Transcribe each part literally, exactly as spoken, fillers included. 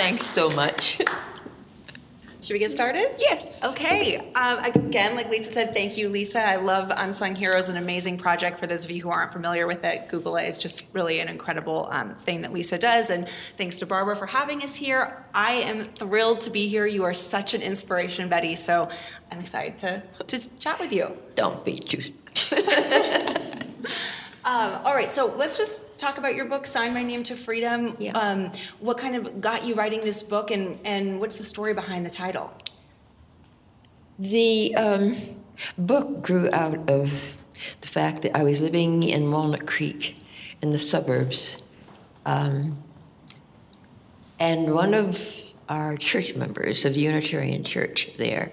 Thanks so much. Should we get started? Yes. Okay. Um, again, like Lisa said, thank you, Lisa. I love Unsung Heroes, an amazing project. For those of you who aren't familiar with it, Google it. It's just really an incredible um, thing that Lisa does. And thanks to Barbara for having us here. I am thrilled to be here. You are such an inspiration, Betty. So I'm excited to, to chat with you. Don't be too. Um, all right, so let's just talk about your book, Sign My Name to Freedom. Yeah. Um, what kind of got you writing this book, and, and what's the story behind the title? The um, book grew out of the fact that I was living in Walnut Creek in the suburbs, um, and one of our church members of the Unitarian Church there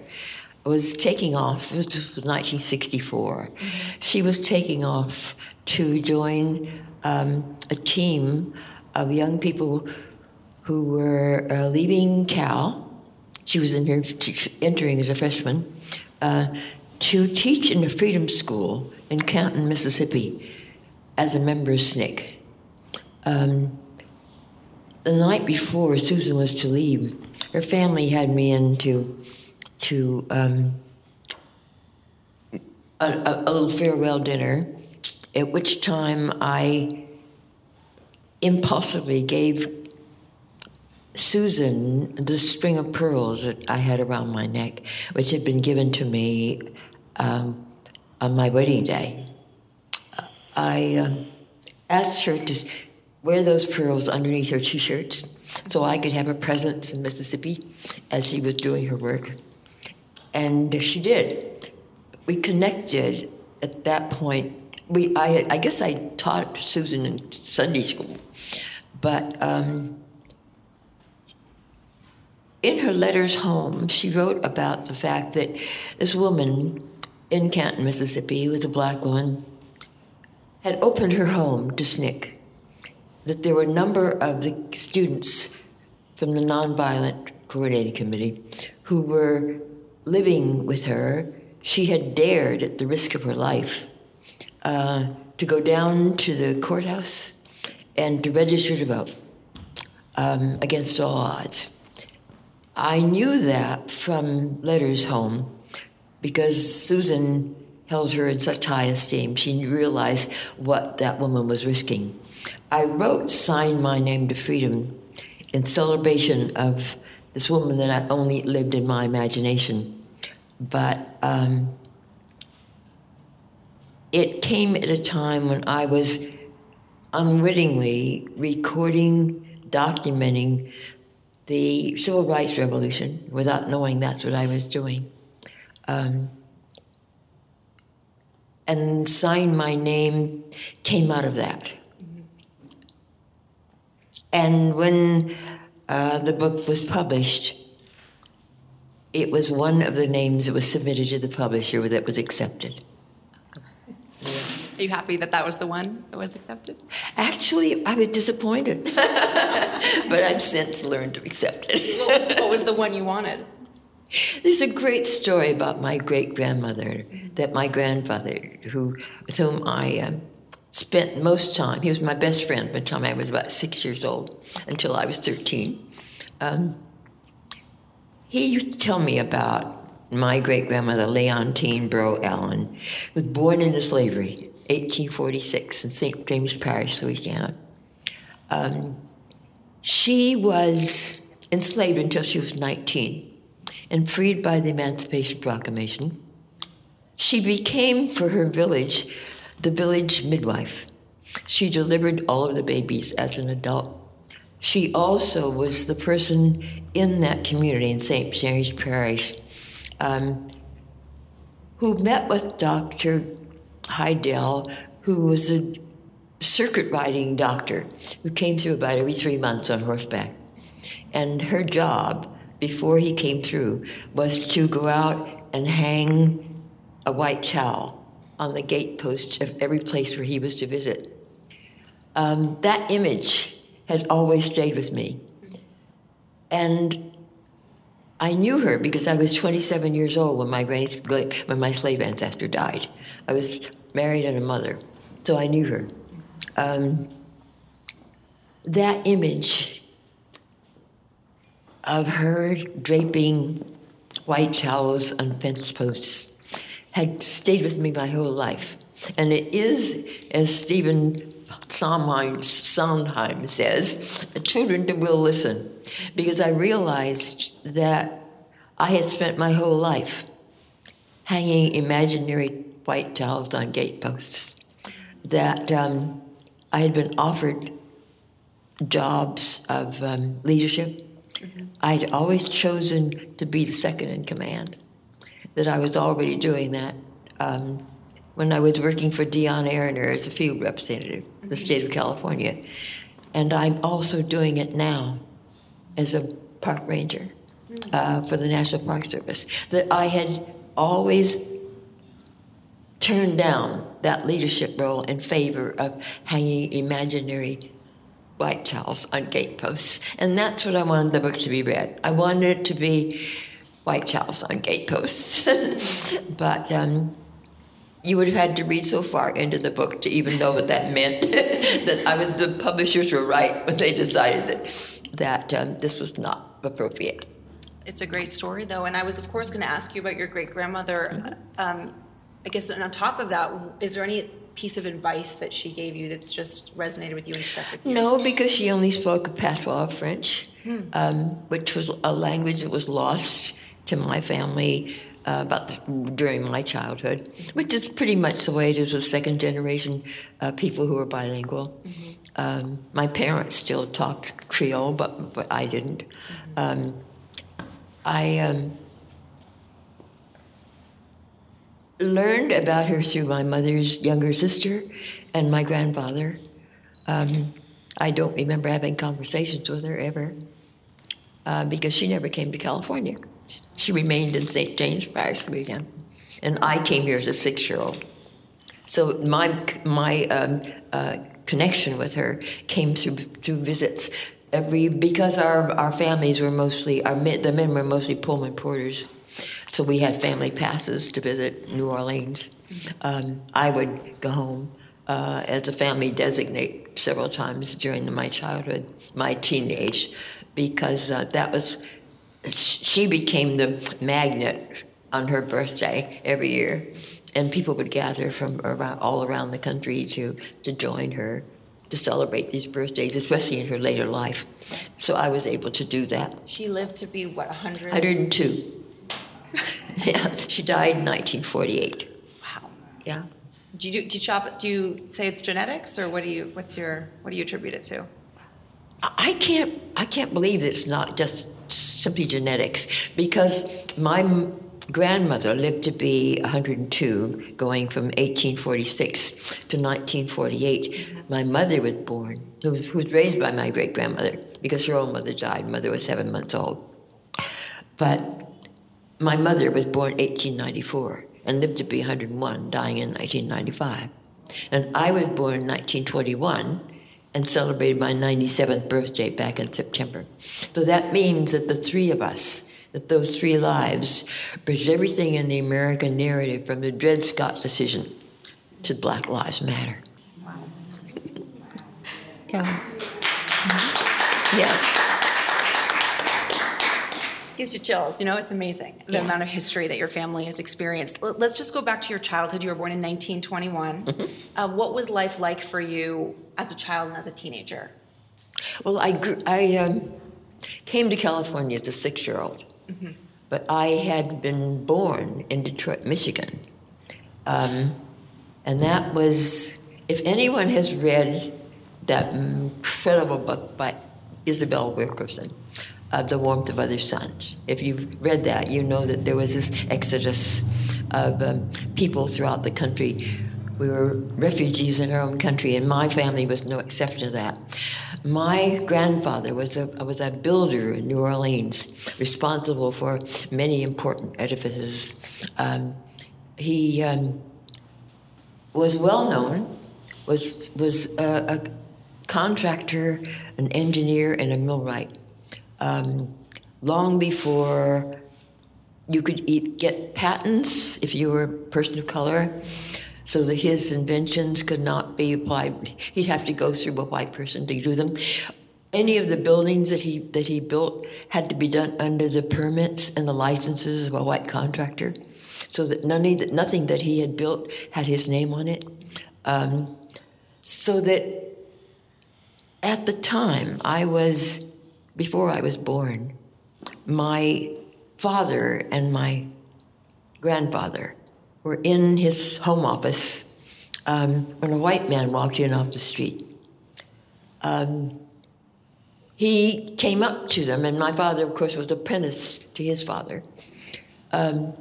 was taking off. It was nineteen sixty-four. She was taking off to join um, a team of young people who were uh, leaving Cal. She was in her, entering as a freshman uh, to teach in a freedom school in Canton, Mississippi, as a member of S N C C. Um, the night before Susan was to leave, her family had me in to to um, a, a, a little farewell dinner, at which time I impulsively gave Susan the string of pearls that I had around my neck, which had been given to me um, on my wedding day. I uh, asked her to wear those pearls underneath her T-shirts so I could have a presence in Mississippi as she was doing her work. And she did. We connected at that point. We, I, I guess I taught Susan in Sunday school, but um, in her letters home, she wrote about the fact that this woman in Canton, Mississippi, who was a black woman, had opened her home to S N C C, that there were a number of the students from the Nonviolent Coordinating Committee who were living with her. She had dared, at the risk of her life, uh, to go down to the courthouse and to register to vote um, against all odds. I knew that from letters home because Susan held her in such high esteem. She realized what that woman was risking. I wrote Sign My Name to Freedom in celebration of this woman that I only lived in my imagination. But um, it came at a time when I was unwittingly recording, documenting the Civil Rights Revolution without knowing that's what I was doing. Um, and Sign My Name came out of that. And when Uh, the book was published, it was one of the names that was submitted to the publisher that was accepted. Yeah. Are you happy that that was the one that was accepted? Actually, I was disappointed, but I've since learned to accept it. What was, what was the one you wanted? There's a great story about my great-grandmother, that my grandfather, who with whom I um, spent most time. He was my best friend by the time I was about six years old until I was thirteen. Um, he used to tell me about my great-grandmother, Leontine Breaux Allen, who was born into slavery, eighteen forty-six, in Saint James Parish, Louisiana. Um, she was enslaved until she was nineteen and freed by the Emancipation Proclamation. She became, for her village, the village midwife. She delivered all of the babies as an adult. She also was the person in that community in Saint James Parish um, who met with Doctor Heidel, who was a circuit riding doctor who came through about every three months on horseback. And her job before he came through was to go out and hang a white towel on the gatepost of every place where he was to visit. Um, that image had always stayed with me. And I knew her because I was twenty-seven years old when my when my slave ancestor died. I was married and a mother, so I knew her. Um, that image of her draping white towels on fence posts had stayed with me my whole life. And it is, as Stephen Sondheim says, children will listen, because I realized that I had spent my whole life hanging imaginary white towels on gateposts, that um, I had been offered jobs of um, leadership. Mm-hmm. I'd always chosen to be the second in command, that I was already doing that um, when I was working for Dion Araner as a field representative in mm-hmm. the state of California. And I'm also doing it now as a park ranger mm-hmm. uh, for the National Park Service, that I had always turned down that leadership role in favor of hanging imaginary white towels on gateposts. And that's what I wanted the book to be read. I wanted it to be white towels on gateposts. But um, you would have had to read so far into the book to even know what that meant, that I was, the publishers were right when they decided that, that um, this was not appropriate. It's a great story, though. And I was, of course, going to ask you about your great-grandmother. Mm-hmm. Um, I guess on top of that, is there any piece of advice that she gave you that's just resonated with you and stuck with you? No, because she only spoke a patois of French, hmm. um, which was a language that was lost to my family uh, about the, during my childhood, which is pretty much the way it is with second generation uh, people who are bilingual. Mm-hmm. Um, my parents still talked Creole, but, but I didn't. Mm-hmm. Um, I um, learned about her through my mother's younger sister and my grandfather. Um, I don't remember having conversations with her ever uh, because she never came to California. She remained in Saint James Parish, and I came here as a six-year-old. So my my um, uh, connection with her came through through visits. Every, because our, our families were mostly, our men, the men were mostly Pullman porters, so we had family passes to visit New Orleans. Um, I would go home uh, as a family designate several times during the, my childhood, my teenage, because uh, that was, she became the magnet on her birthday every year, and people would gather from around, all around the country to, to join her, to celebrate these birthdays, especially in her later life. So I was able to do that. She lived to be, what, one hundred? one hundred two. Yeah, she died in nineteen forty-eight. Wow. Yeah. Do you do, do you chop? Do you say it's genetics, or what do you? What's your? What do you attribute it to? I can't. I can't believe that it's not just simply genetics, because my grandmother lived to be one hundred two, going from eighteen forty-six to nineteen forty-eight. My mother was born, who was raised by my great-grandmother, because her own mother died. Mother was seven months old. But my mother was born eighteen ninety-four and lived to be one hundred one, dying in nineteen ninety-five. And I was born in nineteen twenty-one and celebrated my ninety-seventh birthday back in September. So that means that the three of us, that those three lives bridge everything in the American narrative from the Dred Scott decision to Black Lives Matter. Wow. Yeah. Mm-hmm. Yeah. Gives you chills, you know, it's amazing, the yeah. amount of history that your family has experienced. Let's just go back to your childhood. You were born in nineteen twenty-one. Mm-hmm. Uh, what was life like for you as a child and as a teenager? Well, I, grew, I um, came to California as a six-year-old. Mm-hmm. But I had been born in Detroit, Michigan. Um, and that was, if anyone has read that incredible book by Isabel Wilkerson, uh, The Warmth of Other Suns, if you've read that, you know that there was this exodus of um, people throughout the country. We were refugees in our own country, and my family was no exception to that. My grandfather was a was a builder in New Orleans, responsible for many important edifices. Um, he um, was well known, was was a, a contractor, an engineer, and a millwright. Um, long before you could eat, get patents if you were a person of color, so that his inventions could not be applied. He'd have to go through a white person to do them. Any of the buildings that he that he built had to be done under the permits and the licenses of a white contractor, so that none that nothing that he had built had his name on it. Um, so that at the time I was, before I was born, my father and my grandfather were in his home office um, when a white man walked in off the street. Um, he came up to them, and my father, of course, was apprentice to his father, um,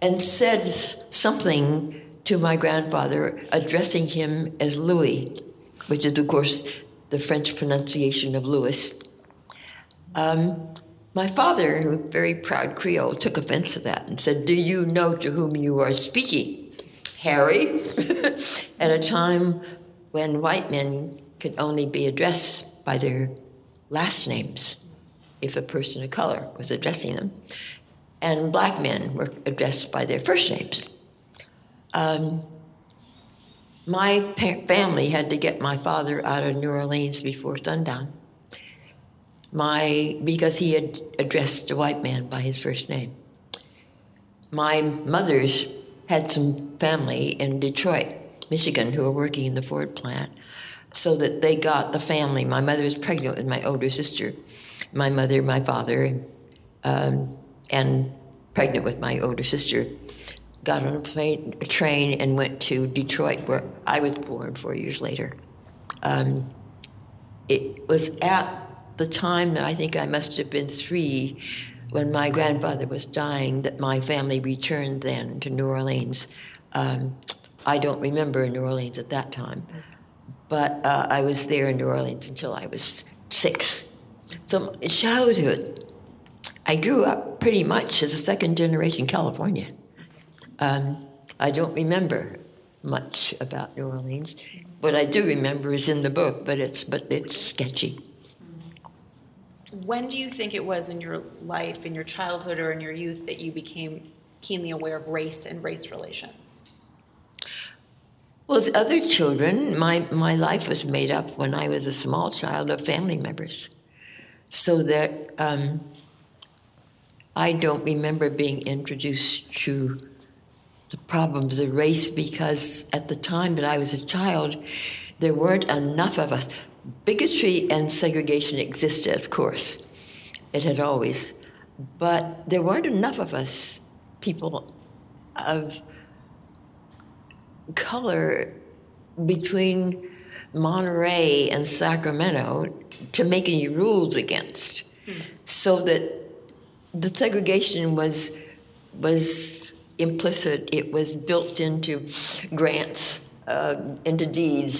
and said something to my grandfather, addressing him as Louis, which is, of course, the French pronunciation of Louis. Um, my father, who was very proud Creole, took offense to that and said, "Do you know to whom you are speaking, Harry?" At a time when white men could only be addressed by their last names if a person of color was addressing them, and black men were addressed by their first names. Um, my pa- family had to get my father out of New Orleans before sundown, my because he had addressed a white man by his first name. My mother's had some family in Detroit, Michigan, who were working in the Ford plant, so that they got the family. My mother was pregnant with my older sister, my mother, my father, um, and pregnant with my older sister, got on a, plane, a train and went to Detroit, where I was born four years later. Um, it was at the time that I think I must have been three, when my grandfather was dying, that my family returned then to New Orleans. Um, I don't remember New Orleans at that time, but uh, I was there in New Orleans until I was six. So in childhood, I grew up pretty much as a second-generation Californian. Um, I don't remember much about New Orleans. What I do remember is in the book, but it's but it's sketchy. When do you think it was in your life, in your childhood or in your youth, that you became keenly aware of race and race relations? Well, as other children, my, my life was made up when I was a small child of family members, so that um, I don't remember being introduced to the problems of race, because at the time that I was a child, there weren't enough of us. Bigotry and segregation existed, of course. It had always. But there weren't enough of us, people of color, between Monterey and Sacramento to make any rules against. Hmm. So that the segregation was was implicit. It was built into grants, uh, into deeds,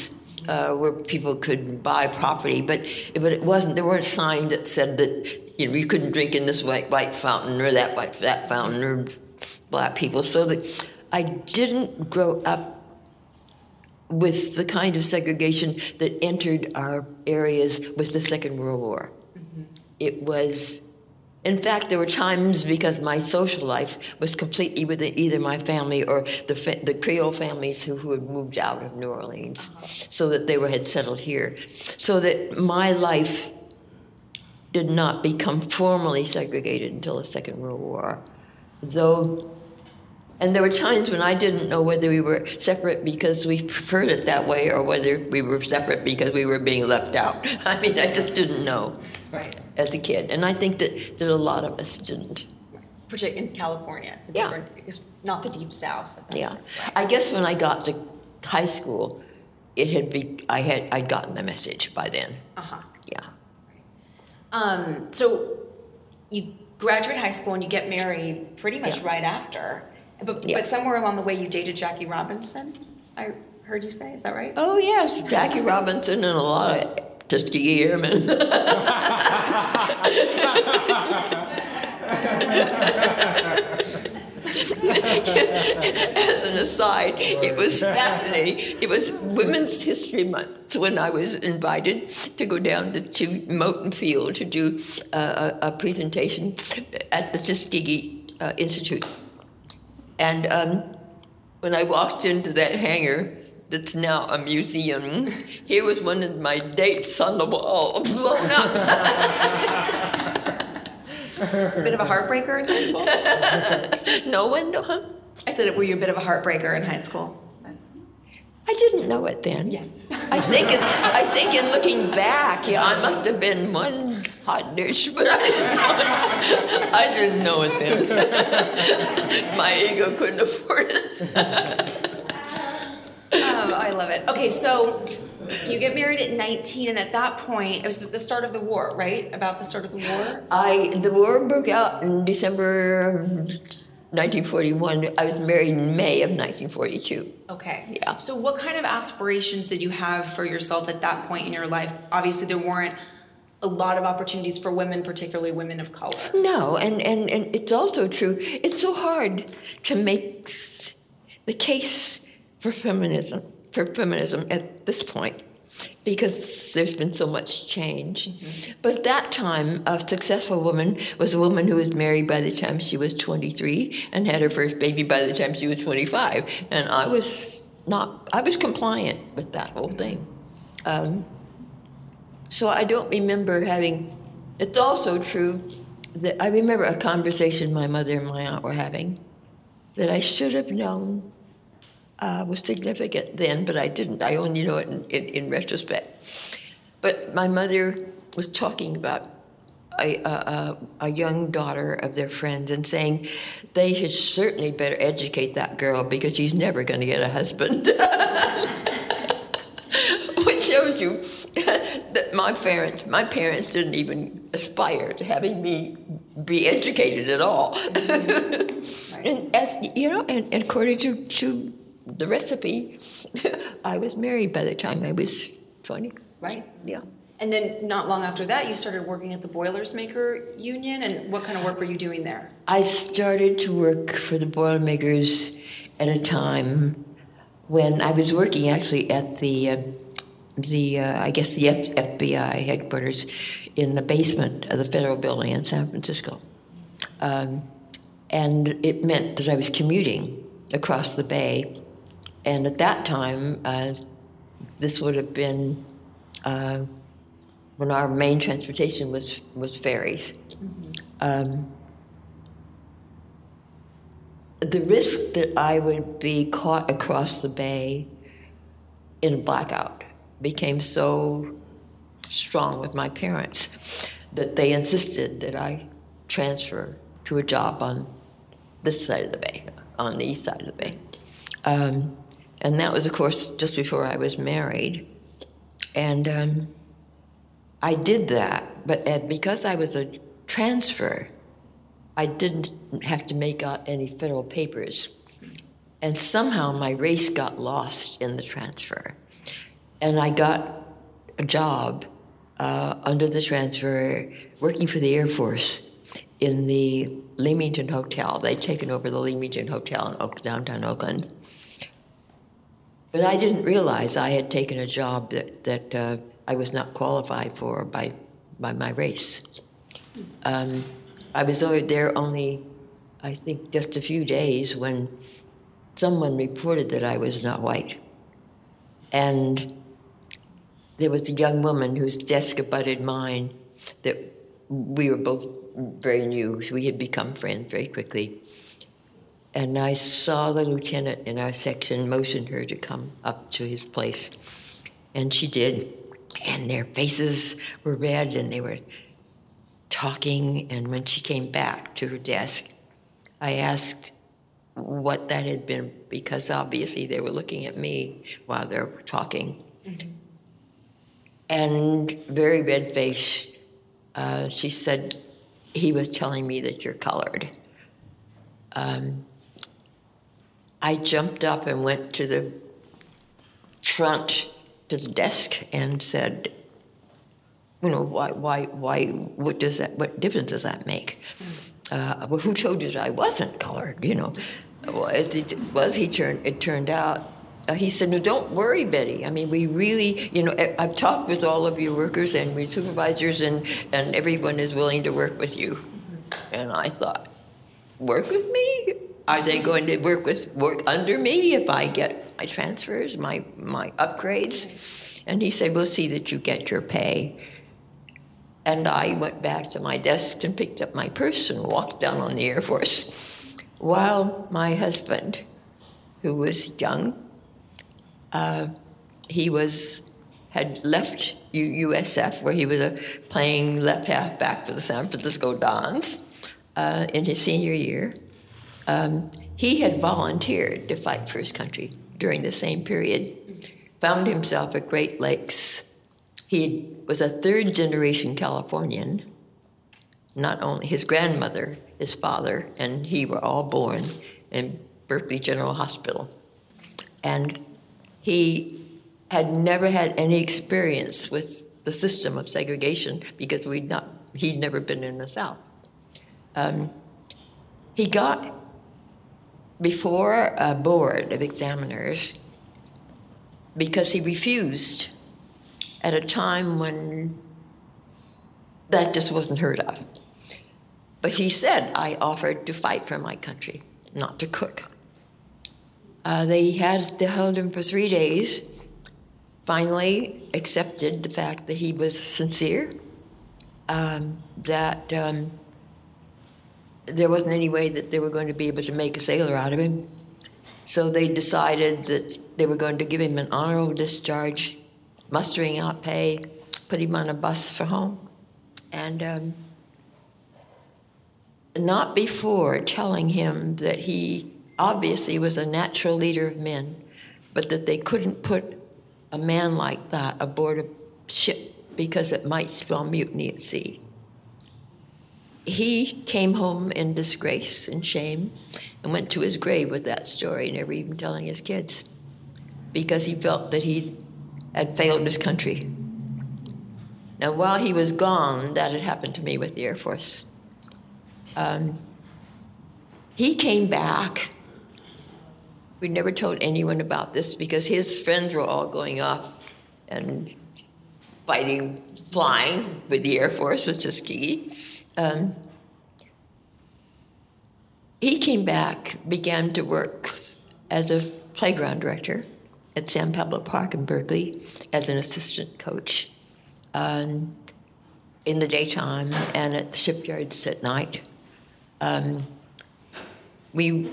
Uh, where people could buy property, but but it wasn't. There weren't signs that said that, you know, you couldn't drink in this white white fountain or that white that fountain or black people. So that I didn't grow up with the kind of segregation that entered our areas with the Second World War. Mm-hmm. It was, in fact, there were times because my social life was completely with either my family or the fa- the Creole families who, who had moved out of New Orleans, so that they were had settled here. So that my life did not become formally segregated until the Second World War. Though, and there were times when I didn't know whether we were separate because we preferred it that way or whether we were separate because we were being left out. I mean, I just didn't know. Right. As a kid, and I think that, that a lot of us didn't. Particularly in California, it's a yeah. different, it's not the Deep South. At that yeah, time, right? I guess when I got to high school, it had be I had I'd gotten the message by then. Uh huh. Yeah. Um. So you graduate high school and you get married pretty much yeah. right after, but yeah. but somewhere along the way you dated Jackie Robinson. I heard you say, is that right? Oh yes, Jackie Robinson and a lot of. Just a year, man. As an aside, it was fascinating. It was Women's History Month when I was invited to go down to, to Moten Field to do uh, a, a presentation at the Tuskegee uh, Institute. And um, when I walked into that hangar, that's now a museum. He was one of my dates on the wall, blown up. Bit of a heartbreaker in high school? No one, no, huh? I said, were you a bit of a heartbreaker in high school? I didn't know it then. Yeah. I think in, I think in looking back, yeah, I must have been one hot dish, but I didn't know, I didn't know it then. My ego couldn't afford it. Oh, I love it. Okay, so you get married at nineteen, and at that point, it was at the start of the war, right? About the start of the war? I the war broke out in December nineteen forty-one. I was married in May of nineteen forty-two. Okay. Yeah. So what kind of aspirations did you have for yourself at that point in your life? Obviously, there weren't a lot of opportunities for women, particularly women of color. No, and, and, and it's also true. It's so hard to make the case for feminism, for feminism at this point, because there's been so much change. Mm-hmm. But at that time, a successful woman was a woman who was married by the time she was twenty-three and had her first baby by the time she was twenty-five. And I was not, I was compliant with that whole thing. Um, so I don't remember having, it's also true that I remember a conversation my mother and my aunt were having that I should have known Uh, was significant then, but I didn't. I only know it in, in, in retrospect. But my mother was talking about a, a, a young daughter of their friends and saying they should certainly better educate that girl because she's never going to get a husband. Which shows you that my parents, my parents didn't even aspire to having me be educated at all. Right. And as you know, and, and according to, to the recipe, I was married by the time I was twenty. Right. Yeah. And then not long after that, you started working at the Boilersmaker Union, and what kind of work were you doing there? I started to work for the Boilermakers at a time when I was working actually at the, uh, the uh, I guess the F- FBI headquarters in the basement of the federal building in San Francisco. Um, and it meant that I was commuting across the bay. And at that time, uh, this would have been uh, when our main transportation was, was ferries. Mm-hmm. Um, the risk that I would be caught across the bay in a blackout became so strong with my parents that they insisted that I transfer to a job on this side of the bay, on the east side of the bay. Um, And that was, of course, just before I was married. And um, I did that, but uh, because I was a transfer, I didn't have to make out any federal papers. And somehow my race got lost in the transfer. And I got a job uh, under the transfer working for the Air Force in the Leamington Hotel. They'd taken over the Leamington Hotel in downtown Oakland. But I didn't realize I had taken a job that, that uh, I was not qualified for by by my race. Um, I was over there only, I think, just a few days when someone reported that I was not white. And there was a young woman whose desk abutted mine that we were both very new. We had become friends very quickly. And I saw the lieutenant in our section motion her to come up to his place. And she did. And their faces were red and they were talking. And when she came back to her desk, I asked what that had been, because obviously they were looking at me while they were talking. Mm-hmm. And very red face, uh, she said, "He was telling me that you're colored." Um, I jumped up and went to the front, to the desk, and said, "You know, why, why, why? What does that? What difference does that make? Uh, well, who told you that I wasn't colored? You know, well, as it was, he turned. It turned out." Uh, he said, "No, don't worry, Betty. I mean, we really, you know, I've talked with all of your workers and your supervisors, and and everyone is willing to work with you." And I thought, work with me? Are they going to work with work under me if I get my transfers, my, my upgrades. And he said, we'll see that you get your pay. And I went back to my desk and picked up my purse and walked down on the Air Force while my husband, who was young, uh, he was had left U S F, where he was uh, playing left halfback for the San Francisco Dons uh, in his senior year. Um, he had volunteered to fight for his country during the same period, found himself at Great Lakes. He was a third-generation Californian. Not only his grandmother, his father, and he were all born in Berkeley General Hospital. And he had never had any experience with the system of segregation because we'd not, he'd never been in the South. Um, he got before a board of examiners because he refused at a time when that just wasn't heard of. But he said, I offered to fight for my country, not to cook. Uh, they had they held him for three days, finally accepted the fact that he was sincere, um, that um, there wasn't any way that they were going to be able to make a sailor out of him. So they decided that they were going to give him an honorable discharge, mustering out pay, put him on a bus for home. And um, not before telling him that he obviously was a natural leader of men, but that they couldn't put a man like that aboard a ship because it might spell mutiny at sea. He came home in disgrace and shame and went to his grave with that story, never even telling his kids, because he felt that he had failed his country. Now, while he was gone, that had happened to me with the Air Force. Um, he came back. We never told anyone about this because his friends were all going off and fighting, flying with the Air Force, with Tuskegee. Um, he came back, began to work as a playground director at San Pablo Park in Berkeley as an assistant coach um, in the daytime and at the shipyards at night. Um, we,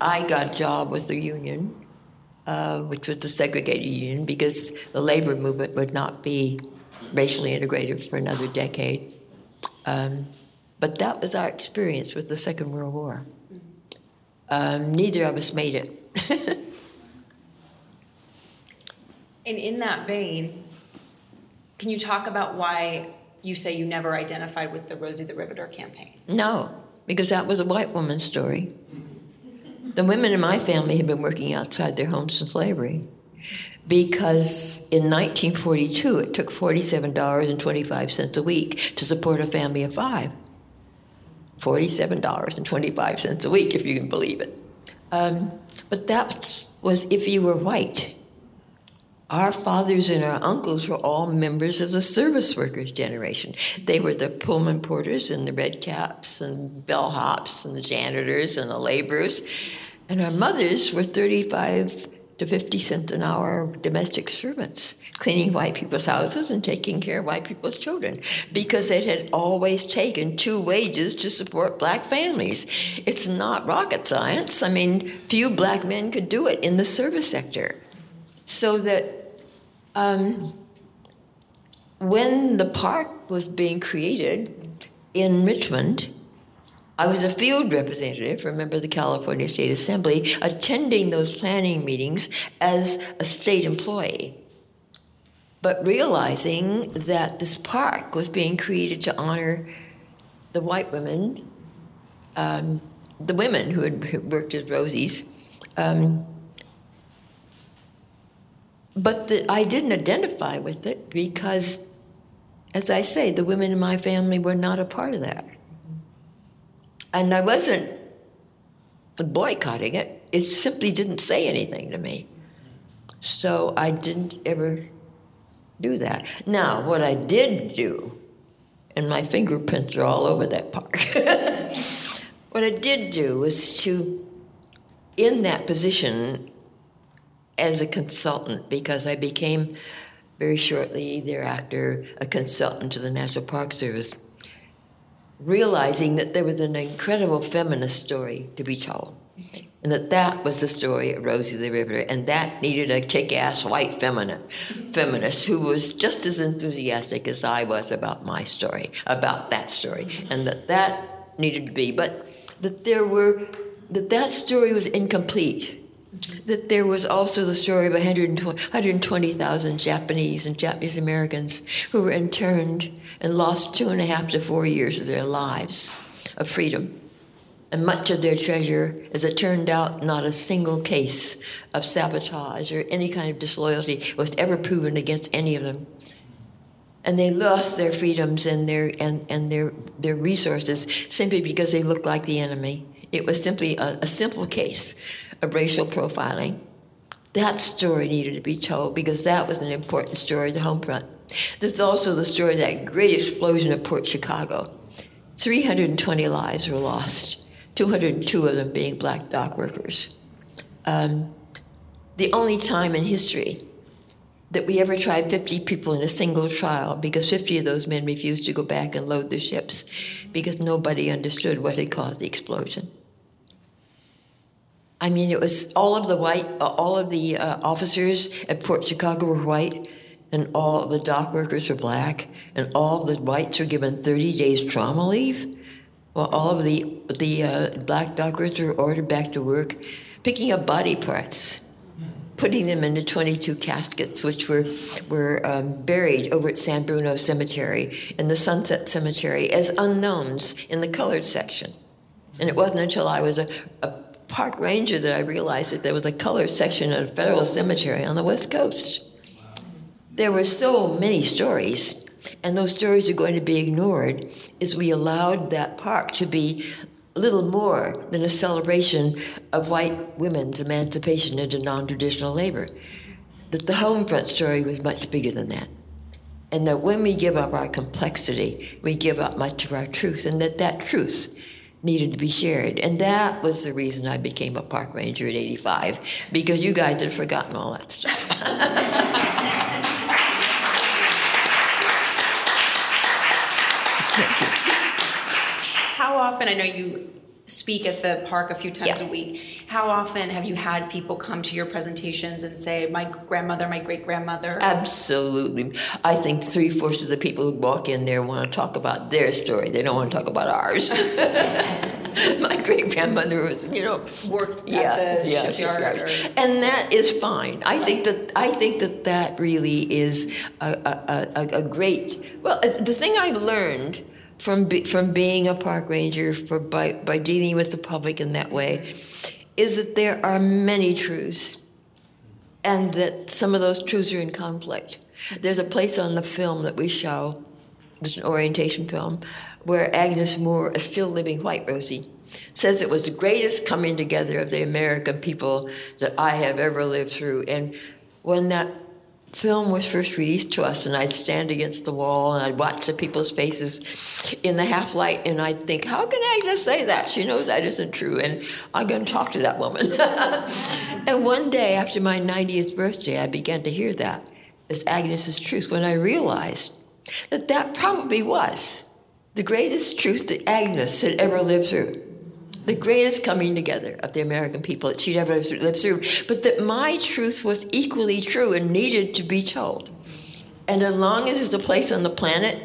I got a job with the union, uh, which was the segregated union, because the labor movement would not be racially integrated for another decade. Um, but that was our experience with the Second World War. Um, neither of us made it. And in that vein, can you talk about why you say you never identified with the Rosie the Riveter campaign? No, because that was a white woman's story. The women in my family had been working outside their homes since slavery, because in nineteen forty-two, it took forty-seven dollars and twenty-five cents a week to support a family of five. forty-seven dollars and twenty-five cents a week, if you can believe it. Um, but that was if you were white. Our fathers and our uncles were all members of the service workers' generation. They were the Pullman porters and the red caps and bellhops and the janitors and the laborers. And our mothers were thirty-five to fifty cents an hour domestic servants, cleaning white people's houses and taking care of white people's children, because it had always taken two wages to support black families. It's not rocket science. I mean, few black men could do it in the service sector. So that Um, when the park was being created in Richmond, I was a field representative, remember the California State Assembly, attending those planning meetings as a state employee, but realizing that this park was being created to honor the white women, um, the women who had worked as Rosies, um, But the, I didn't identify with it because, as I say, the women in my family were not a part of that. And I wasn't boycotting it. It simply didn't say anything to me. So I didn't ever do that. Now, what I did do, and my fingerprints are all over that park, what I did do was to in that position as a consultant, because I became very shortly thereafter a consultant to the National Park Service, realizing that there was an incredible feminist story to be told, and that that was the story of Rosie the Riveter, and that needed a kick-ass white feminine, feminist who was just as enthusiastic as I was about my story, about that story, and that that needed to be, but that there were, that that story was incomplete, that there was also the story of one hundred twenty thousand Japanese and Japanese Americans who were interned and lost two and a half to four years of their lives of freedom. And much of their treasure, as it turned out, not a single case of sabotage or any kind of disloyalty was ever proven against any of them. And they lost their freedoms and their and, and their their resources simply because they looked like the enemy. It was simply a, a simple case of racial profiling. That story needed to be told because that was an important story, the home front. There's also the story of that great explosion of Port Chicago. three hundred twenty lives were lost. two hundred two of them being black dock workers. Um, the only time in history that we ever tried fifty people in a single trial because fifty of those men refused to go back and load their ships because nobody understood what had caused the explosion. I mean, it was all of the white, uh, all of the uh, officers at Port Chicago were white, and all of the dock workers were black, and all the whites were given thirty days trauma leave. Well, all of the the uh, black dockers were ordered back to work, picking up body parts, putting them into twenty-two caskets, which were were um, buried over at San Bruno Cemetery and the Sunset Cemetery as unknowns in the colored section. And it wasn't until I was a, a park ranger that I realized that there was a colored section at a federal cemetery on the West Coast. There were so many stories. And those stories are going to be ignored as we allowed that park to be little more than a celebration of white women's emancipation into non-traditional labor. That the home front story was much bigger than that. And that when we give up our complexity, we give up much of our truth, and that that truth needed to be shared. And that was the reason I became a park ranger in eighty-five, because you guys had forgotten all that stuff. How often, I know you speak at the park a few times yeah. a week, how often have you had people come to your presentations and say, my grandmother, my great-grandmother? Absolutely. I think three-fourths of the people who walk in there want to talk about their story. They don't want to talk about ours. My great-grandmother was, you know, worked yeah, at the yeah, shipyard. shipyard. And that is fine. I think that I think that, that really is a, a, a, a great... Well, the thing I learned... From be, from being a park ranger, for by, by dealing with the public in that way, is that there are many truths, and that some of those truths are in conflict. There's a place on the film that we show, it's an orientation film, where Agnes Moore, a still living white Rosie, says it was the greatest coming together of the American people that I have ever lived through. And when that film was first released to us, and I'd stand against the wall and I'd watch the people's faces in the half light, and I'd think, how can Agnes say that? She knows that isn't true, and I'm going to talk to that woman. And one day after my ninetieth birthday, I began to hear that as Agnes's truth, when I realized that that probably was the greatest truth that Agnes had ever lived through. The greatest coming together of the American people that she'd ever lived through, but that my truth was equally true and needed to be told. And as long as there's a place on the planet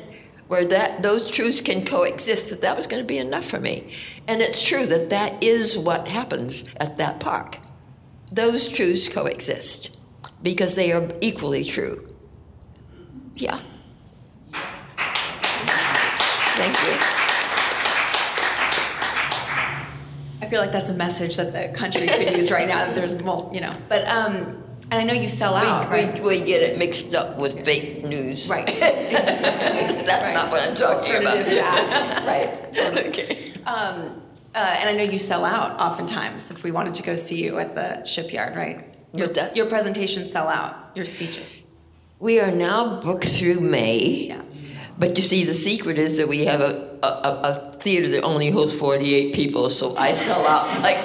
where that those truths can coexist, that that was going to be enough for me. And it's true that that is what happens at that park. Those truths coexist because they are equally true. Yeah. Thank you. I feel like that's a message that the country could use right now. That there's, well, you know, but um, and I know you sell out. We, right? we, we get it mixed up with yeah. fake news. Right. Exactly. That's right. Not what I'm talking about. Facts. Right. Okay. Um, uh, and I know you sell out oftentimes. If we wanted to go see you at the shipyard, right? Your, that, your presentations sell out. Your speeches. We are now booked through May. Yeah. But you see, the secret is that we have a, a, a theater that only holds forty-eight people, so I sell out like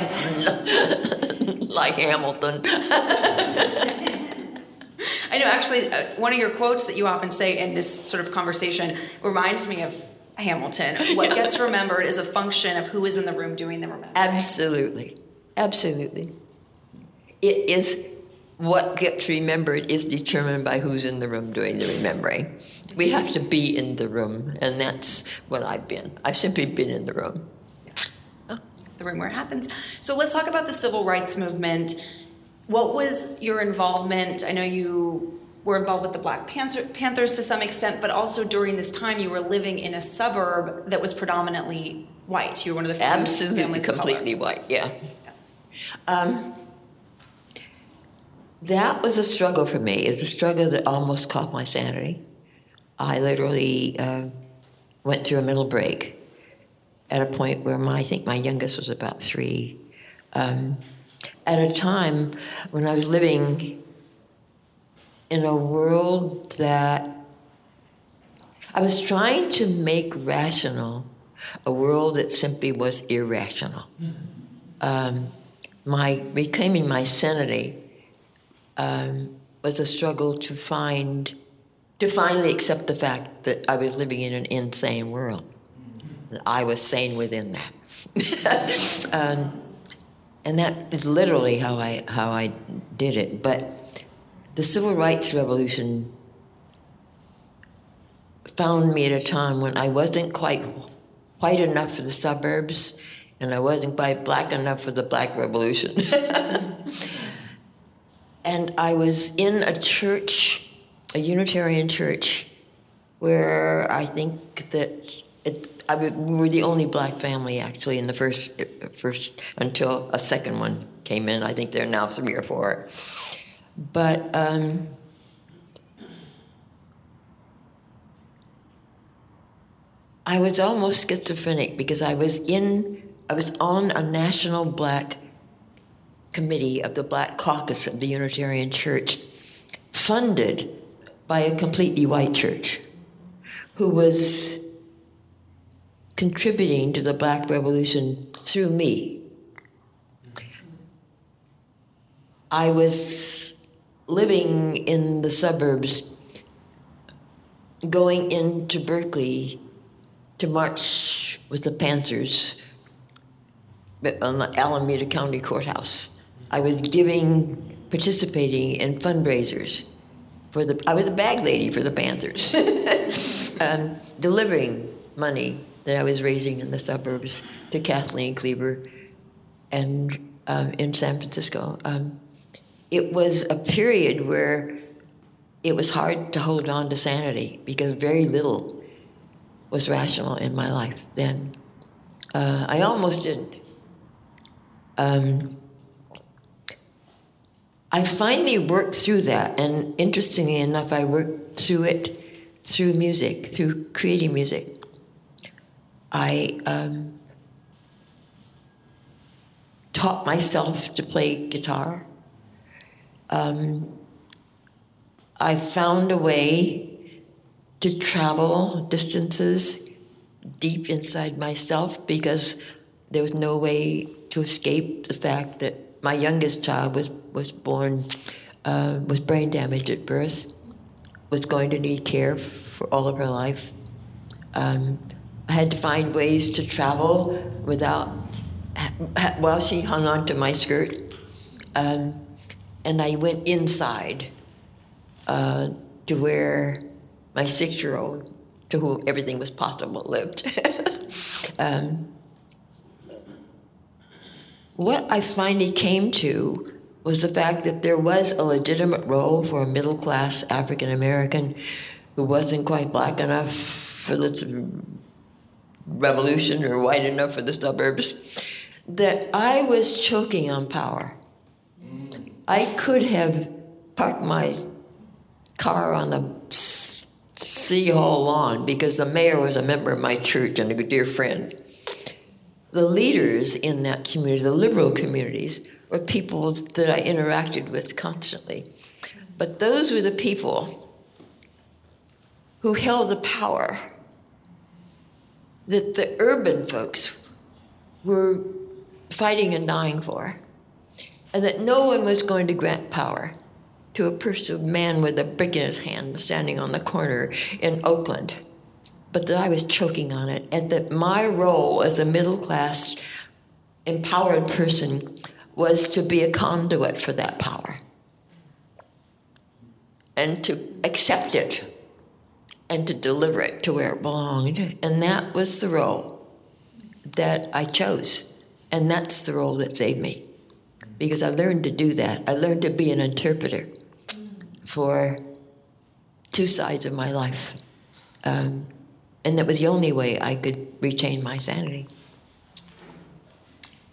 like Hamilton. I know, actually, one of your quotes that you often say in this sort of conversation reminds me of Hamilton. What gets remembered is a function of who is in the room doing the remembering. Absolutely. Absolutely. It is what gets remembered is determined by who's in the room doing the remembering. We have to be in the room, and that's what I've been. I've simply been in the room. Yeah. The room where it happens. So let's talk about the civil rights movement. What was your involvement? I know you were involved with the Black Panther, Panthers to some extent, but also during this time you were living in a suburb that was predominantly white. You were one of the few absolutely families completely of color. White, yeah. yeah. Um, that was a struggle for me. It's a struggle that almost caught my sanity. I literally uh, went through a mental break at a point where my I think my youngest was about three. Um, at a time when I was living in a world that I was trying to make rational a world that simply was irrational. Um, my reclaiming my sanity um, was a struggle to find to finally accept the fact that I was living in an insane world. I was sane within that. um, And that is literally how I how I did it. But the Civil Rights Revolution found me at a time when I wasn't quite white enough for the suburbs, and I wasn't quite black enough for the Black Revolution. And I was in a church, a Unitarian church, where I think that it, I would, we were the only black family, actually, in the first, first until a second one came in. I think there are now three or four. But um, I was almost schizophrenic because I was in, I was on a national black committee of the Black Caucus of the Unitarian Church, funded by a completely white church, who was contributing to the Black Revolution through me. I was living in the suburbs, going into Berkeley to march with the Panthers on the Alameda County Courthouse. I was giving, participating in fundraisers for the, I was a bag lady for the Panthers, um, delivering money that I was raising in the suburbs to Kathleen Kleber and um, in San Francisco. Um, it was a period where it was hard to hold on to sanity because very little was rational in my life then. Uh, I almost didn't. Um, I finally worked through that, and interestingly enough, I worked through it through music, through creating music. I um, taught myself to play guitar. Um, I found a way to travel distances deep inside myself because there was no way to escape the fact that my youngest child was, was born uh, with brain damage at birth, was going to need care for all of her life. Um, I had to find ways to travel without, while she hung on to my skirt. Um, and I went inside uh, to where my six-year-old, to whom everything was possible, lived. um, what I finally came to was the fact that there was a legitimate role for a middle-class African-American who wasn't quite black enough for this revolution or white enough for the suburbs, that I was choking on power. I could have parked my car on the City Hall lawn because the mayor was a member of my church and a dear friend. The leaders in that community, the liberal communities, were people that I interacted with constantly. But those were the people who held the power that the urban folks were fighting and dying for. and that no one was going to grant power to a person, man with a brick in his hand standing on the corner in Oakland, but that I was choking on it, and that my role as a middle-class, empowered person was to be a conduit for that power and to accept it and to deliver it to where it belonged. And that was the role that I chose, and that's the role that saved me, because I learned to do that. I learned to be an interpreter for two sides of my life. Um, and that was the only way I could retain my sanity.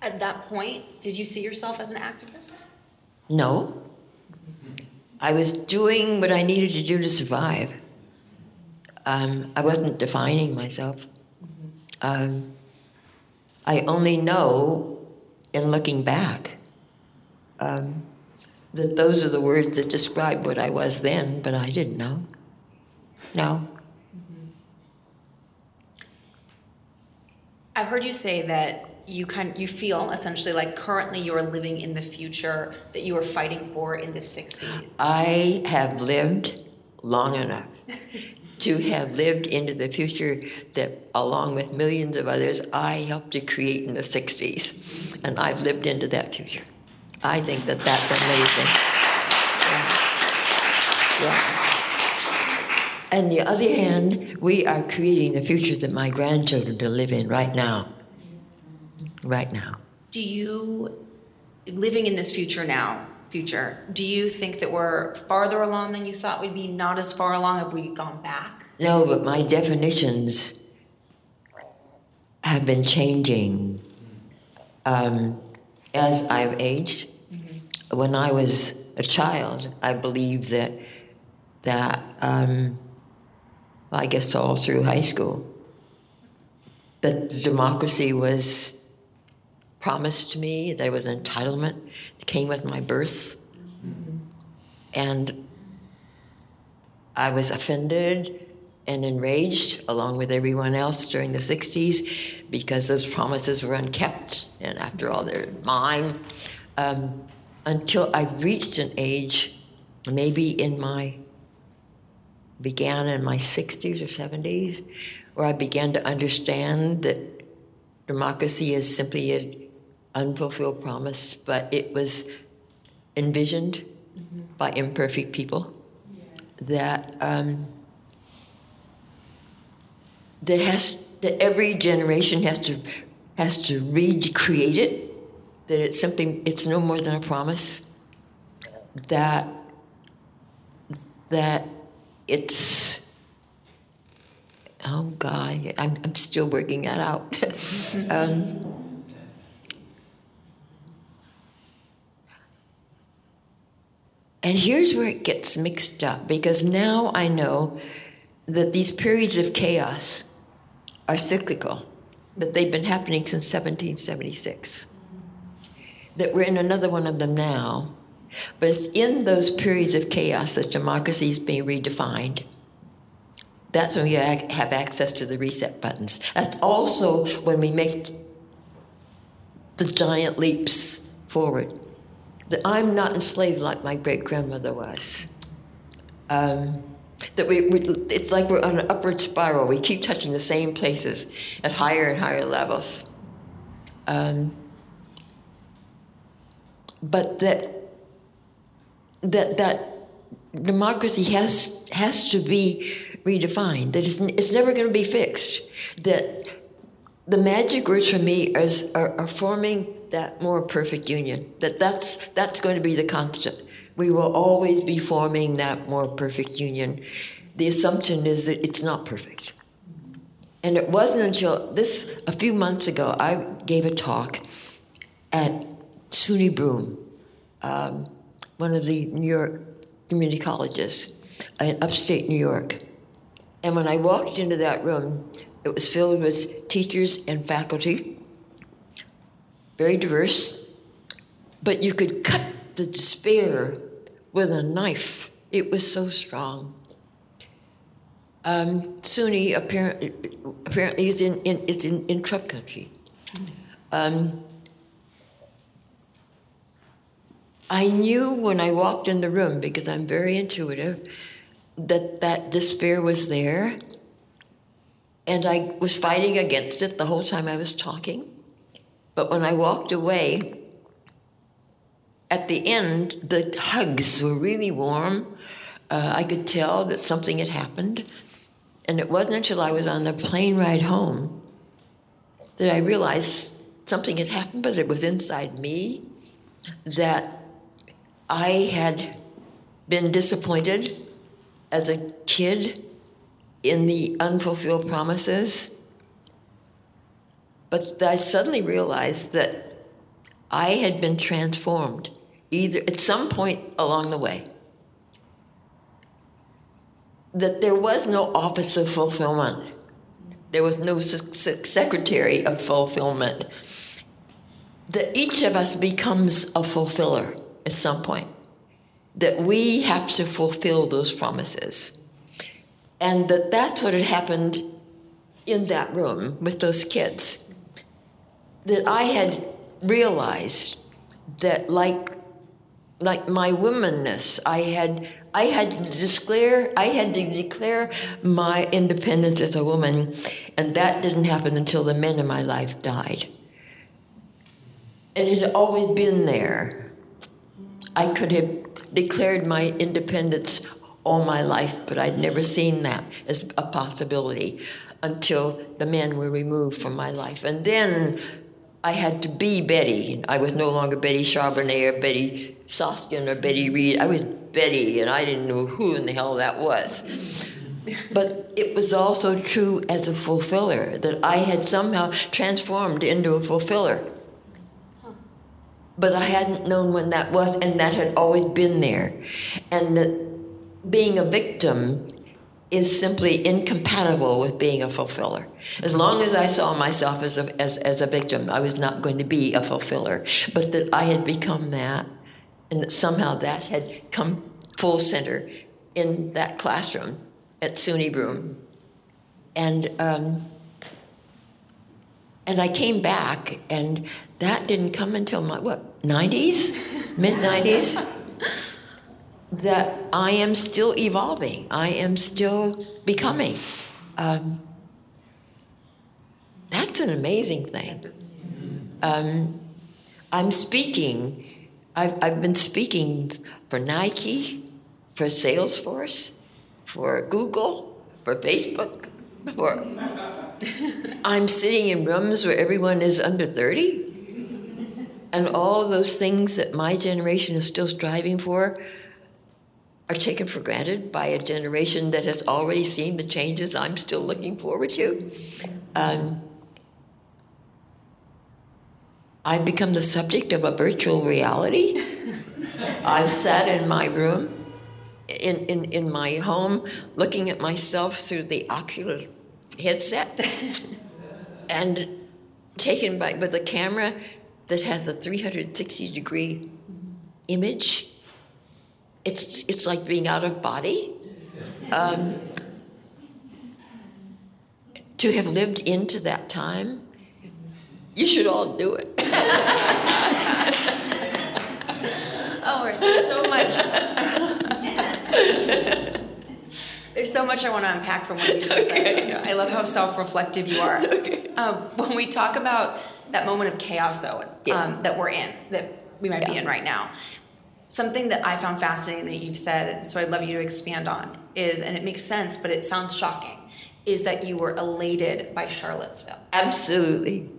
At that point, did you see yourself as an activist? No. I was doing what I needed to do to survive. Um, I wasn't defining myself. Um, I only know, in looking back, um, that those are the words that describe what I was then, but I didn't know. No. I've heard you say that you kind you feel essentially like currently you are living in the future that you were fighting for in the sixties. I have lived long enough to have lived into the future that, along with millions of others, I helped to create in the sixties. And I've lived into that future. I think that that's amazing. Yeah. Yeah. On the other hand, we are creating the future that my grandchildren will live in right now. Right now. Do you, living in this future now, future, do you think that we're farther along than you thought we'd be? Not as far along? Have we gone back? No, but my definitions have been changing um, as I've aged. Mm-hmm. When I was a child, I believed that, that um, well, I guess all through high school, that democracy was promised to me, that it was an entitlement that came with my birth. Mm-hmm. And I was offended and enraged, along with everyone else during the sixties, because those promises were unkept, and after all, they're mine, um, until I reached an age, maybe in my, began in my sixties or seventies, where I began to understand that democracy is simply a unfulfilled promise, but it was envisioned mm-hmm. by imperfect people yeah. that um, that has that every generation has to has to recreate it. That it's something it's no more than a promise. That that it's oh God, I'm I'm still working that out. um, And here's where it gets mixed up, because now I know that these periods of chaos are cyclical, that they've been happening since seventeen seventy-six, that we're in another one of them now. But it's in those periods of chaos that democracy is being redefined. That's when we have access to the reset buttons. That's also when we make the giant leaps forward. That I'm not enslaved like my great-grandmother was. Um, that we, we, it's like we're on an upward spiral. We keep touching the same places at higher and higher levels. Um, but that that that democracy has has to be redefined. That it's, it's never going to be fixed. That the magic words for me is are, are forming that more perfect union, that that's, that's going to be the constant. We will always be forming that more perfect union. The assumption is that it's not perfect. And it wasn't until this, a few months ago, I gave a talk at SUNY Broome, um, one of the New York community colleges in upstate New York. And when I walked into that room, it was filled with teachers and faculty, very diverse, but you could cut the despair with a knife. It was so strong. Um, SUNY apparently, apparently is in, in, it's in, in Trump country. Um, I knew when I walked in the room, because I'm very intuitive, that that despair was there. And I was fighting against it the whole time I was talking. But when I walked away, at the end, the hugs were really warm. Uh, I could tell that something had happened. And it wasn't until I was on the plane ride home that I realized something had happened, but it was inside me, that I had been disappointed as a kid in the unfulfilled promises. But I suddenly realized that I had been transformed either at some point along the way. That there was no office of fulfillment. There was no secretary of fulfillment. That each of us becomes a fulfiller at some point. That we have to fulfill those promises. And that that's what had happened in that room with those kids. That I had realized that like like my womanness, I had I had to declare I had to declare my independence as a woman, and that didn't happen until the men in my life died. It had always been there. I could have declared my independence all my life, but I'd never seen that as a possibility until the men were removed from my life. And then I had to be Betty. I was no longer Betty Charbonnet or Betty Soskian or Betty Reed. I was Betty, and I didn't know who in the hell that was. But it was also true as a fulfiller, that I had somehow transformed into a fulfiller. But I hadn't known when that was, and that had always been there. And that being a victim is simply incompatible with being a fulfiller. As long as I saw myself as a, as, as a victim, I was not going to be a fulfiller, but that I had become that, and that somehow that had come full center in that classroom at SUNY Broome. And, um, and I came back, and that didn't come until my, what, nineties? mid nineties? That I am still evolving. I am still becoming. Um, that's an amazing thing. Um, I'm speaking. I've, I've been speaking for Nike, for Salesforce, for Google, for Facebook. For I'm sitting in rooms where everyone is under thirty. And all those things that my generation is still striving for are taken for granted by a generation that has already seen the changes I'm still looking forward to. Um, I've become the subject of a virtual reality. I've sat in my room, in, in, in my home, looking at myself through the Oculus headset and taken by, with a camera that has a three hundred sixty degree image. It's it's like being out of body. Um, to have lived into that time, you should all do it. Oh, there's so much. There's so much I want to unpack from what you just okay. said. I love how self-reflective you are. Okay. Um, when we talk about that moment of chaos, though, um, yeah. that we're in, that we might yeah. be in right now. Something that I found fascinating that you've said, so I'd love you to expand on, is, and it makes sense, but it sounds shocking, is that you were elated by Charlottesville. Absolutely.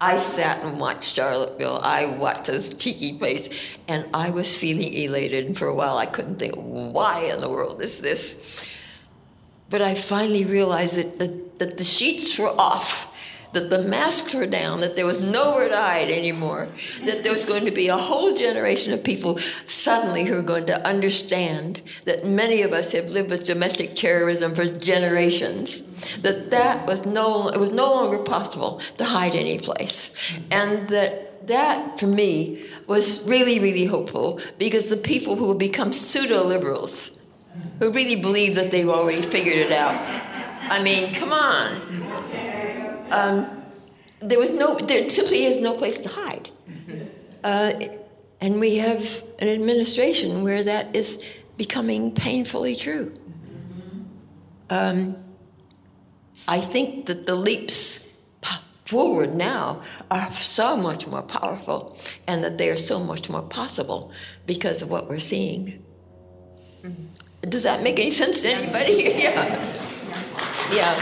I sat and watched Charlottesville. I watched those tiki plates, and I was feeling elated. And for a while, I couldn't think, why in the world is this? But I finally realized that the, that the sheets were off, that the masks were down, that there was nowhere to hide anymore, that there was going to be a whole generation of people suddenly who are going to understand that many of us have lived with domestic terrorism for generations, that that was no, it was no longer possible to hide any place. And that that, for me, was really, really hopeful, because the people who have become pseudo-liberals, who really believe that they've already figured it out. I mean, come on. Um, there was no, there simply is no place to hide. Uh, And we have an administration where that is becoming painfully true. Um, I think that the leaps forward now are so much more powerful, and that they are so much more possible because of what we're seeing. Mm-hmm. Does that make any sense to anybody? Yeah. Yeah.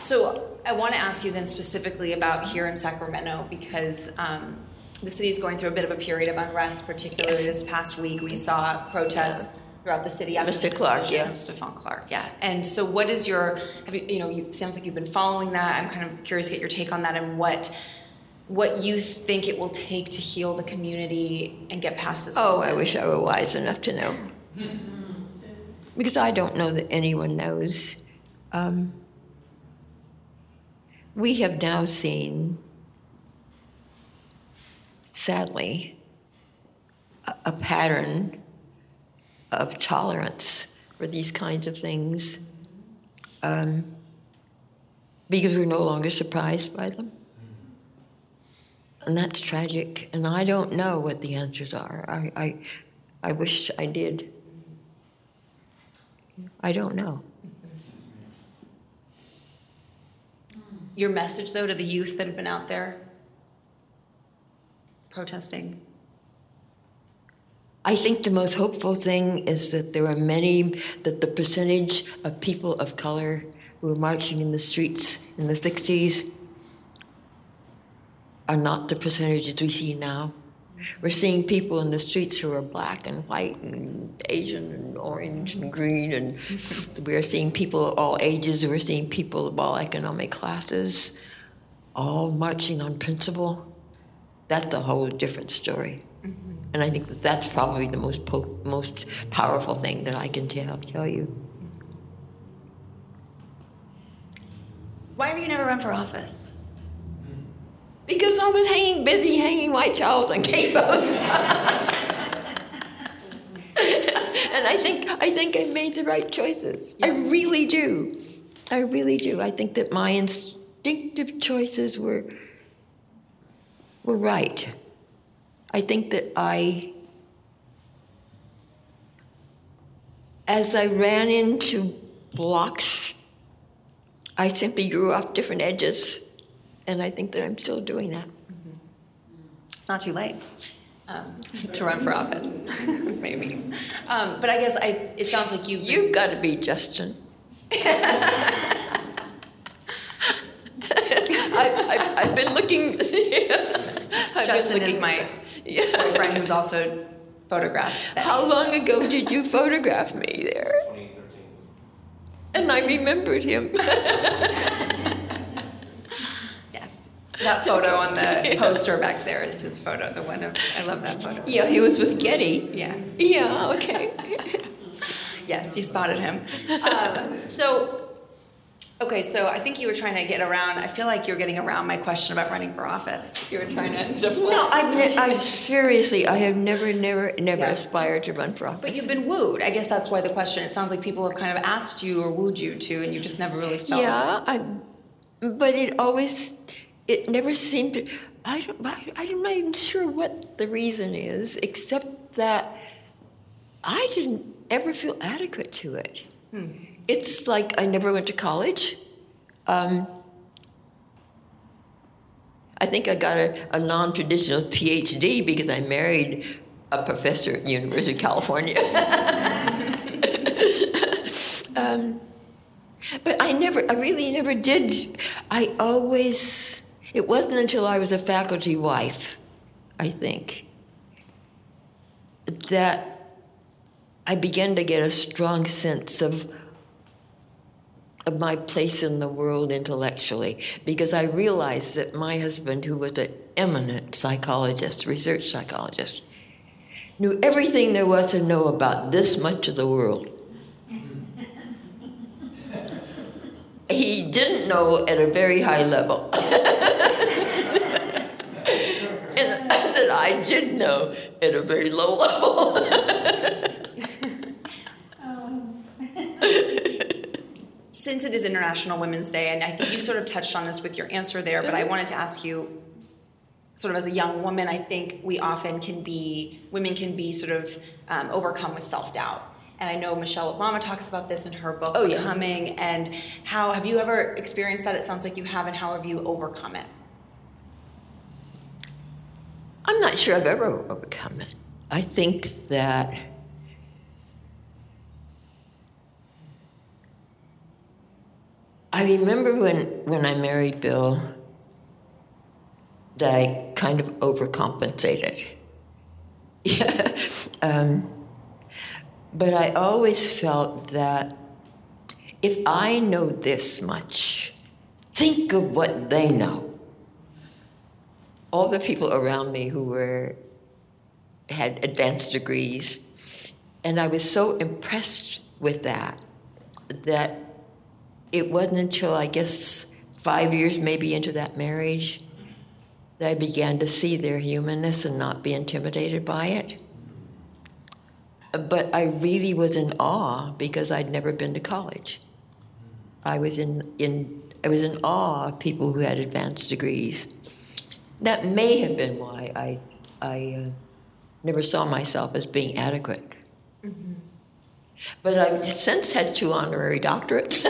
So I want to ask you then specifically about here in Sacramento, because um, the city is going through a bit of a period of unrest, particularly yes. this past week. We saw protests throughout the city. Mister Clark, yeah. Stefan Clark, yeah. And so what is your, have you, you know, it sounds like you've been following that. I'm kind of curious to get your take on that, and what what you think it will take to heal the community and get past this. Oh, moment. I wish I were wise enough to know. Because I don't know that anyone knows. Um, we have now seen, sadly, a, a pattern of tolerance for these kinds of things, um, because we're no longer surprised by them. And that's tragic, and I don't know what the answers are. I, I, I wish I did. I don't know. Your message, though, to the youth that have been out there protesting? I think the most hopeful thing is that there are many, that the percentage of people of color who were marching in the streets in the sixties are not the percentages we see now. We're seeing people in the streets who are black and white and Asian and orange and green, and we're seeing people of all ages, we're seeing people of all economic classes, all marching on principle. That's a whole different story. Mm-hmm. And I think that that's probably the most po- most powerful thing that I can tell tell you. Why have you never run for office? Because I was hanging, busy hanging my child on capos. And I think I think I made the right choices. Yeah. I really do. I really do. I think that my instinctive choices were were right. I think that I, as I ran into blocks, I simply grew off different edges, and I think that I'm still doing that. Mm-hmm. It's not too late um, to run for office, maybe. Um, but I guess I, it sounds like you've been... You've got to be Justin. I've, I've, I've been looking... I've Justin is my yeah. boyfriend, who's also photographed. How is. long ago did you photograph me there? twenty thirteen. And I remembered him. Yes. That photo on the yeah. poster back there is his photo, the one of, I love that photo. Yeah, he was with Getty. Yeah. Yeah, okay. Yes, you spotted him. Um, so... Okay, so I think you were trying to get around. I feel like you're getting around my question about running for office. You were trying to deflect. No, I've ne- I seriously, I have never, never, never yeah. aspired to run for office. But you've been wooed. I guess that's why the question. It sounds like people have kind of asked you or wooed you to, and you just never really felt. Yeah, I, but it always, it never seemed to. I don't. I, I'm not even sure what the reason is, except that I didn't ever feel adequate to it. Hmm. It's like I never went to college. Um, I think I got a, a non-traditional P H D because I married a professor at the University of California. um, but I never, I really never did. I always, it wasn't until I was a faculty wife, I think, that I began to get a strong sense of of my place in the world intellectually, because I realized that my husband, who was an eminent psychologist, research psychologist, knew everything there was to know about this much of the world. He didn't know at a very high level. And that I did know at a very low level. Since it is International Women's Day, and I think you sort of touched on this with your answer there, but I wanted to ask you, sort of as a young woman, I think we often can be, women can be sort of um, overcome with self-doubt. And I know Michelle Obama talks about this in her book, oh, Becoming, yeah. And how, have you ever experienced that? It sounds like you have, and how have you overcome it? I'm not sure I've ever overcome it. I think that I remember when, when I married Bill that I kind of overcompensated. Yeah. um, But I always felt that if I know this much, think of what they know. All the people around me who were had advanced degrees, and I was so impressed with that that it wasn't until, I guess, five years maybe into that marriage that I began to see their humanness and not be intimidated by it. But I really was in awe because I'd never been to college. I was in, in I was in awe of people who had advanced degrees. That may have been why I I uh, never saw myself as being adequate. Mm-hmm. But I've since had two honorary doctorates.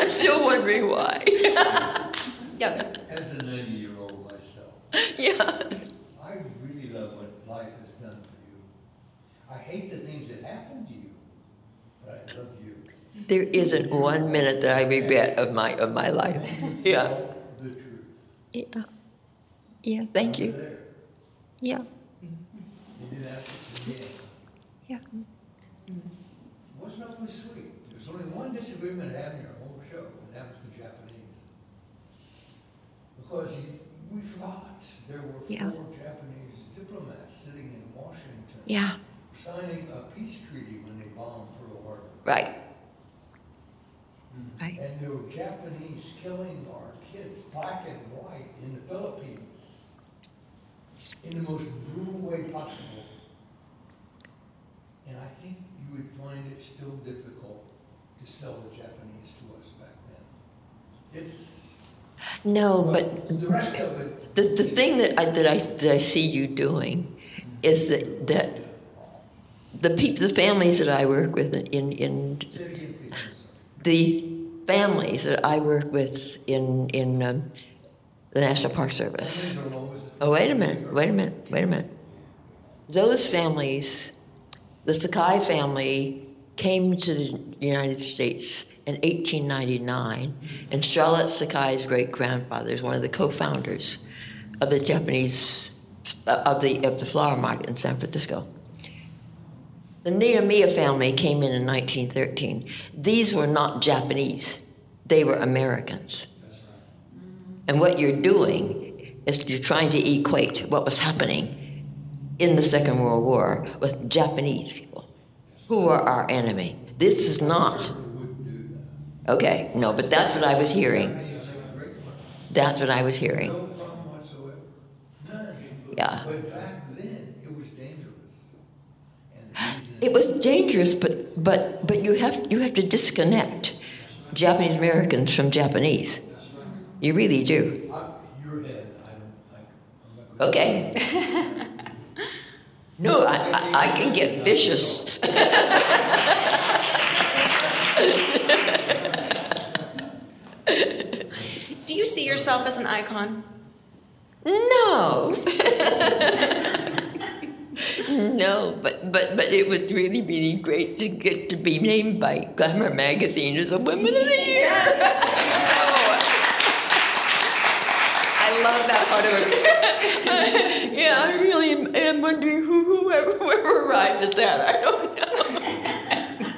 I'm still wondering why. Yeah. As a ninety-year-old myself. Yeah. I really love what life is. I hate the things that happen to you, but I love you. There isn't one minute that I regret of my of my life. Yeah. The truth. Yeah. Yeah. Thank you. There. Yeah. You did that again. Yeah. What's not really sweet? There's only one disagreement having your whole show, and that was the Japanese. Because you, we forgot there were four yeah. Japanese diplomats sitting in Washington. Yeah. Signing a peace treaty when they bombed Pearl Harbor. Right. Mm. Right. And there were Japanese killing our kids, black and white, in the Philippines in the most brutal way possible. And I think you would find it still difficult to sell the Japanese to us back then. It's no, but, but the rest of it. The the thing that I that I that I see you doing mm-hmm. is that that. The people, the families that I work with in, in the families that I work with in in um, the National Park Service. Oh, wait a minute! Wait a minute! Wait a minute! Those families, the Sakai family, came to the United States in eighteen ninety-nine, and Charlotte Sakai's great-grandfather is one of the co-founders of the Japanese of the of the flower market in San Francisco. The Nehemiah family came in in nineteen thirteen. These were not Japanese. They were Americans. And what you're doing is you're trying to equate what was happening in the Second World War with Japanese people, who are our enemy. This is not... Okay, no, but that's what I was hearing. That's what I was hearing. Yeah. It was dangerous, but, but but you have you have to disconnect Japanese Americans from Japanese. You really do. Okay. No, I, I, I can get vicious. Do you see yourself as an icon? No. No, but, but but it was really, really great to get to be named by Glamour magazine as a Woman of the Year. Oh. I love that photo of you. Yeah, I really am, am wondering who whoever, whoever arrived at that. I don't know.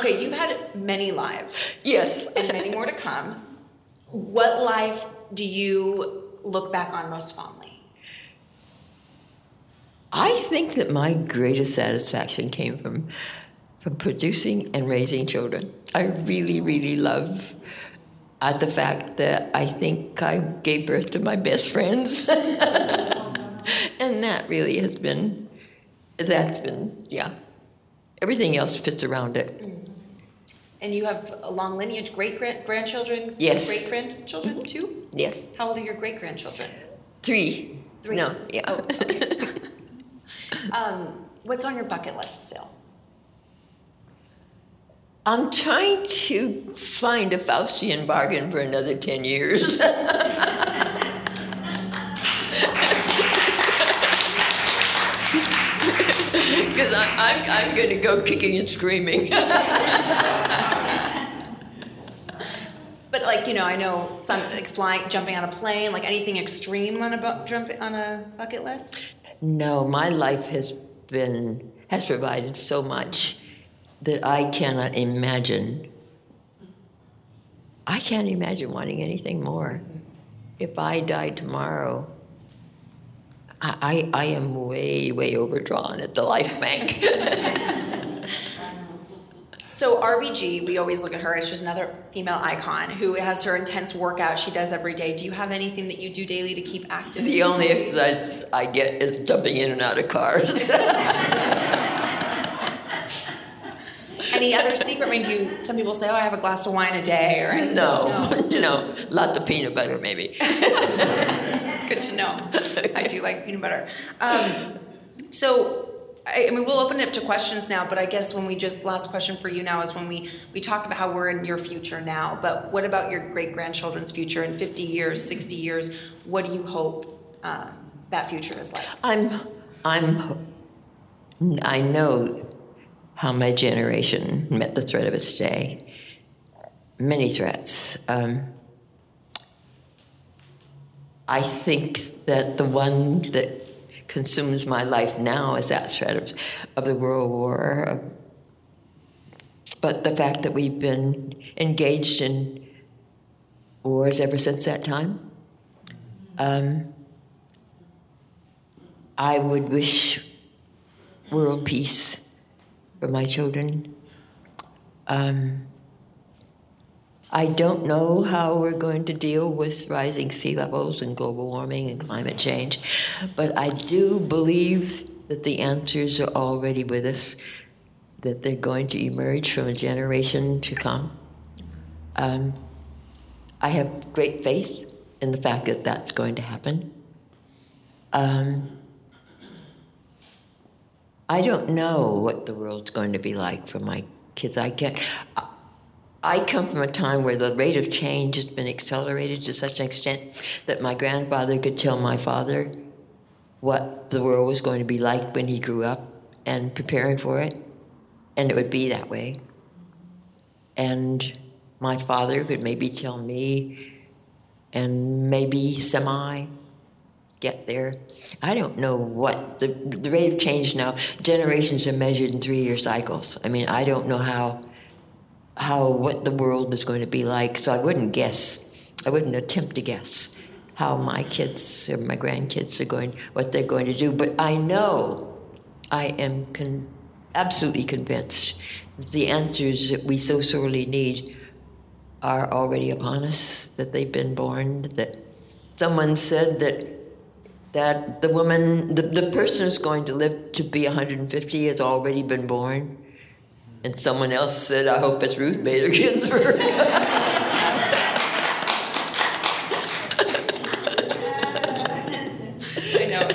Okay, you've had many lives. Yes. And many more to come. What life do you look back on most fondly? I think that my greatest satisfaction came from from producing and raising children. I really, really love uh, the fact that I think I gave birth to my best friends. And that really has been, that's been, yeah. Everything else fits around it. And you have a long lineage, great-grandchildren? Yes. Great-grandchildren, too? Yes. How old are your great-grandchildren? Three. Three? No, yeah. Oh, okay. um, what's on your bucket list still? I'm trying to find a Faustian bargain for another ten years. Because I'm I'm going to go kicking and screaming. But like, you know, I know some like flying, jumping on a plane, like anything extreme on a bu- jump on a bucket list. No, my life has been has provided so much that I cannot imagine. I can't imagine wanting anything more. If I die tomorrow, I, I am way, way overdrawn at the life bank. So R B G, we always look at her as just another female icon who has her intense workout she does every day. Do you have anything that you do daily to keep active? The only exercise I get is jumping in and out of cars. Any other secret? I mean, do you, some people say, oh, I have a glass of wine a day. Or anything. No, no, no. Lots of peanut butter, maybe. Good to know. I do like peanut butter. Um, so, I, I mean, we'll open it up to questions now, but I guess when we just, last question for you now is when we, we talked about how we're in your future now, but what about your great-grandchildren's future in fifty years, sixty years? What do you hope uh, that future is like? I'm, I'm, I know how my generation met the threat of its day. Many threats. Um, I think that the one that consumes my life now is that threat of, of the World War. But the fact that we've been engaged in wars ever since that time, um, I would wish world peace for my children. Um, I don't know how we're going to deal with rising sea levels and global warming and climate change, but I do believe that the answers are already with us, that they're going to emerge from a generation to come. Um, I have great faith in the fact that that's going to happen. Um, I don't know what the world's going to be like for my kids. I can't. I, I come from a time where the rate of change has been accelerated to such an extent that my grandfather could tell my father what the world was going to be like when he grew up and preparing for it, and it would be that way. And my father could maybe tell me and maybe semi get there. I don't know what the, the rate of change now, generations are measured in three-year cycles. I mean, I don't know how how what the world is going to be like, so I wouldn't guess, I wouldn't attempt to guess how my kids or my grandkids are going, what they're going to do, but I know, I am con- absolutely convinced that the answers that we so sorely need are already upon us, that they've been born, that someone said that that the woman, the, the person who's going to live to be one hundred fifty has already been born. And someone else said, I hope it's Ruth Bader Ginsburg. I know.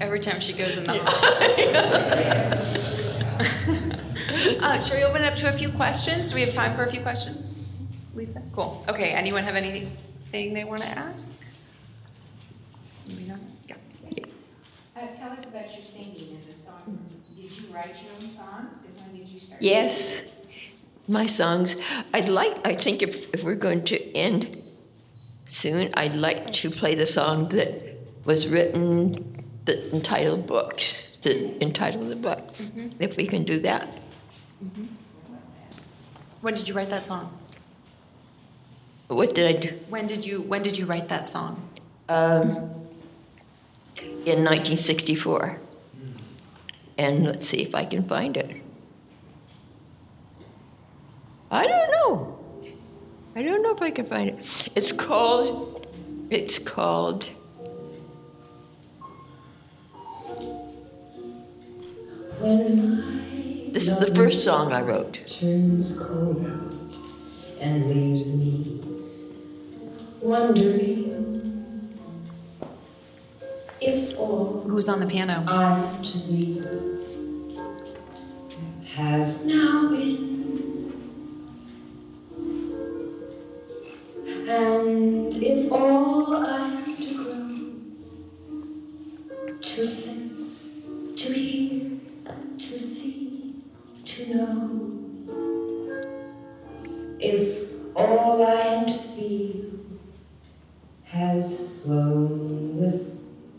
Every time she goes in the hall. uh, Should we open it up to a few questions? Do we have time for a few questions? Lisa? Cool. Okay, anyone have anything they want to ask? Maybe not. Yeah. yeah. Uh, tell us about your singing and the song. Did you write your own songs? And when did you start? Yes, my songs. I'd like, I think if, if we're going to end soon, I'd like to play the song that was written, the entitled book, the entitled the book, mm-hmm. if we can do that. Mm-hmm. When did you write that song? What did I do? When did you, when did you write that song? Um, in nineteen sixty-four. And let's see if I can find it. I don't know. I don't know if I can find it. It's called, it's called, This is the first song I wrote. Turns cold out and leaves me wondering if all. Who's on the piano? I to be has now been, and if all I have to grow to sense, to hear, to see, to know, if all I had to feel has flown with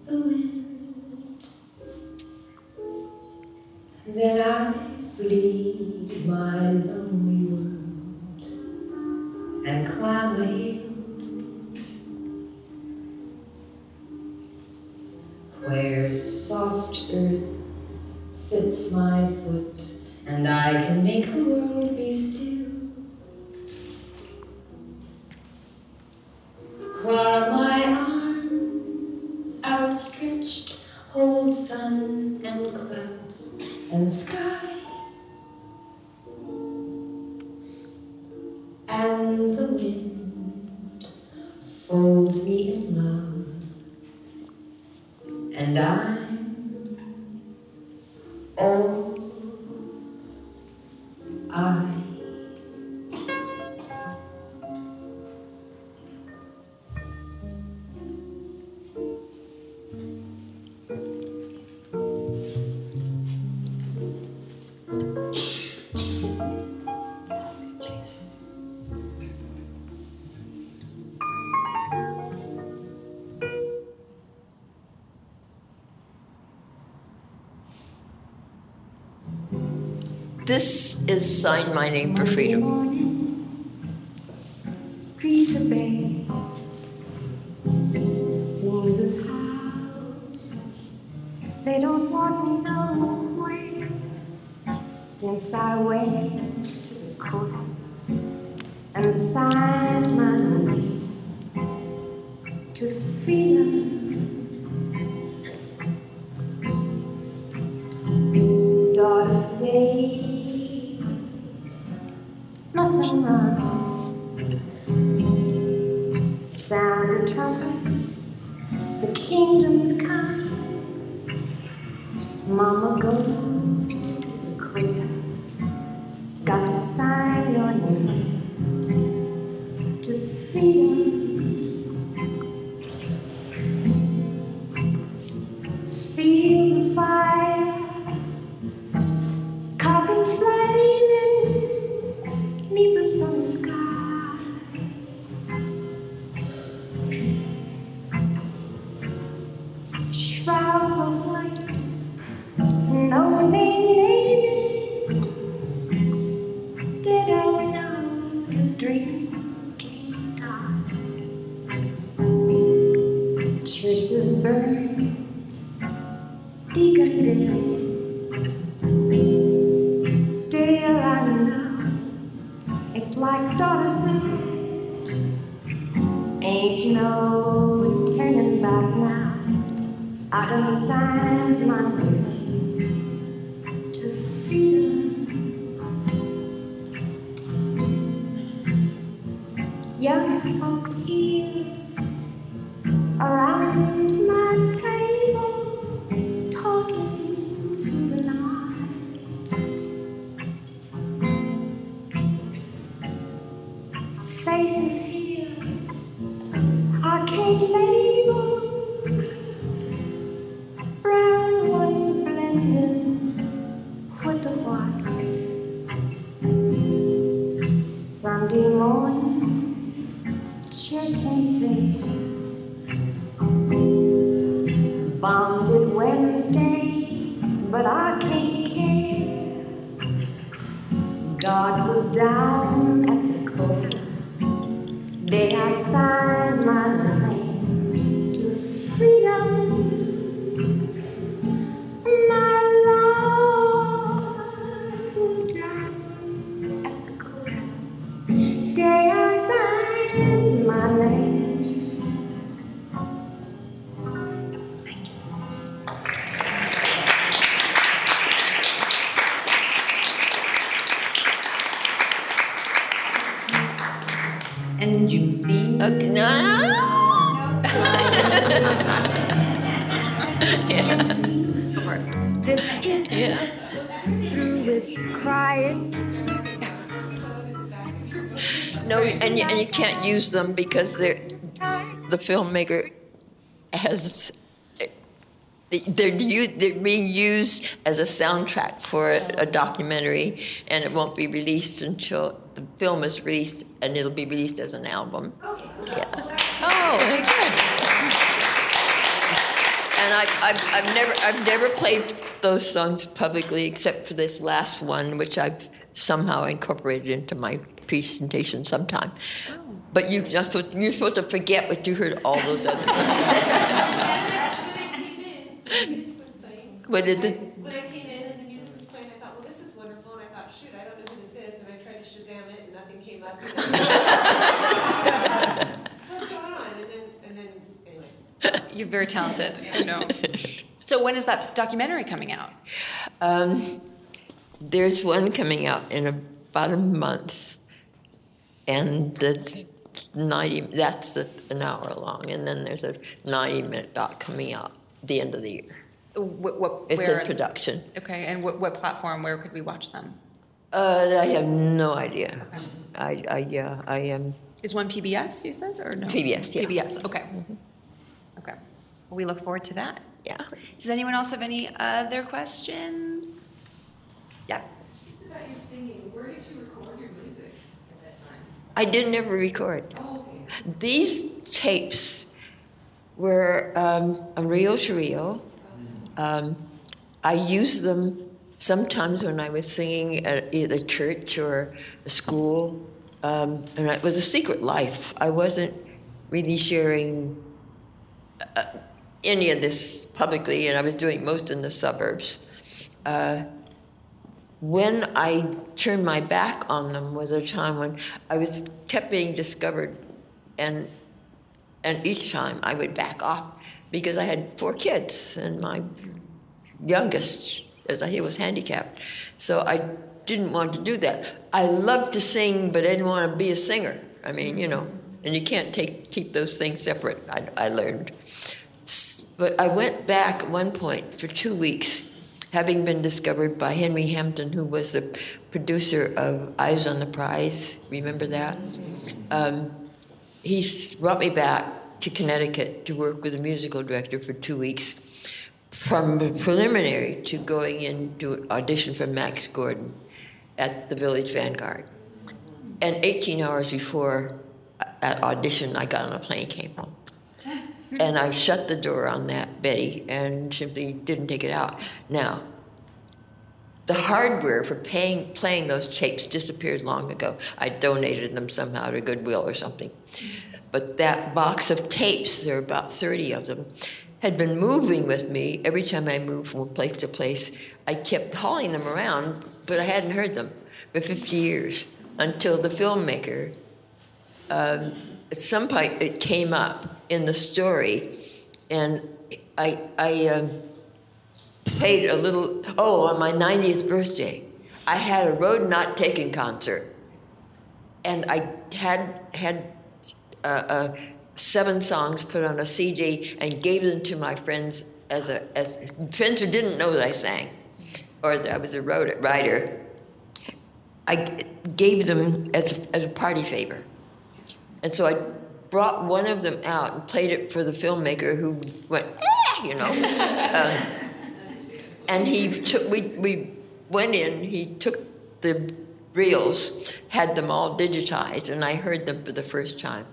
the wind, then I leave my lonely world and climb a hill where soft earth fits my foot and I can make the world be still while my arms outstretched hold sun and clouds and sky. And the wind folds me in love, and I'm all I. This is Sign My Name to Freedom. Morning, street of bay, seems as how they don't want me no way since I went to the courts and signed my name to freedom. and juicy. Okay. No. Yeah. This is yeah. through with crying. No, and you, and you can't use them because they're, the filmmaker has. They're, they're being used as a soundtrack for a, a documentary, and it won't be released until the film is released, and it'll be released as an album. Okay. Yeah. Oh, very good. And I, I've, I've never, I've never played those songs publicly except for this last one, which I've somehow incorporated into my presentation sometime. Oh. But you, you're supposed to forget what you heard all those other ones. What did the... When I came in and the music was playing, I thought, well, this is wonderful. And I thought, shoot, I don't know who this is. And I tried to Shazam it, and nothing came up. What's going on? And then, and then, anyway. You're very talented, you know. So when is that documentary coming out? Um, there's one coming out in about a month. And that's ninety. That's the, an hour long. And then there's a ninety-minute doc coming out the end of the year. What, what, it's where, in production. Okay, and what, what platform? Where could we watch them? Uh, I have no idea. Okay. I, I, yeah, I am. Is one P B S? You said or no? P B S, yeah. P B S. Okay. Mm-hmm. Okay. Well, we look forward to that. Yeah. Does anyone else have any other questions? Yeah. Just about your singing. Where did you record your music at that time? I didn't ever record. Oh, okay. These tapes were um, reel to reel. Um, I used them sometimes when I was singing at either church or a school, um, and it was a secret life. I wasn't really sharing uh, any of this publicly, and I was doing most in the suburbs. Uh, when I turned my back on them was a time when I was kept being discovered, and and each time I would back off. Because I had four kids, and my youngest, as I hear, was handicapped. So I didn't want to do that. I loved to sing, but I didn't want to be a singer. I mean, you know, and you can't take keep those things separate, I, I learned. But I went back at one point for two weeks, having been discovered by Henry Hampton, who was the producer of Eyes on the Prize. Remember that? Um, he brought me back to Connecticut to work with a musical director for two weeks, from preliminary to going in to audition for Max Gordon at the Village Vanguard. And eighteen hours before that audition, I got on a plane, came home. And I shut the door on that, Betty, and simply didn't take it out. Now, the hardware for paying, playing those tapes disappeared long ago. I donated them somehow to Goodwill or something. But that box of tapes, there are about thirty of them, had been moving with me. Every time I moved from place to place, I kept hauling them around, but I hadn't heard them for fifty years until the filmmaker, um, at some point it came up in the story, and I, I um, played a little, oh, on my ninetieth birthday, I had a Road Not Taken concert, and I had had... Uh, uh, seven songs put on a C D and gave them to my friends as a as friends who didn't know that I sang or that I was a road writer. I gave them as a, as a party favor, and so I brought one of them out and played it for the filmmaker, who went, ah, you know, uh, and he took we we went in. He took the reels, had them all digitized, and I heard them for the first time.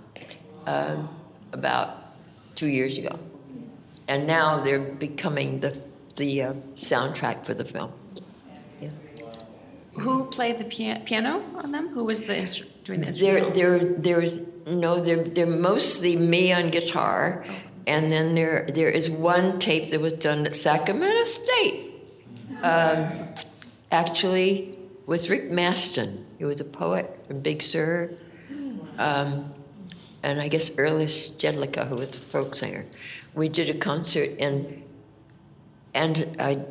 Um, about two years ago, and now they're becoming the the uh, soundtrack for the film. Yeah. Who played the pia- piano on them? Who was the instru- doing the instrument? There, there, there's no. They're they're mostly me on guitar, and then there there is one tape that was done at Sacramento State, um, actually with Rick Maston. He was a poet from Big Sur. Um, and I guess Erlis Jedlicka, who was a folk singer. We did a concert, and and I,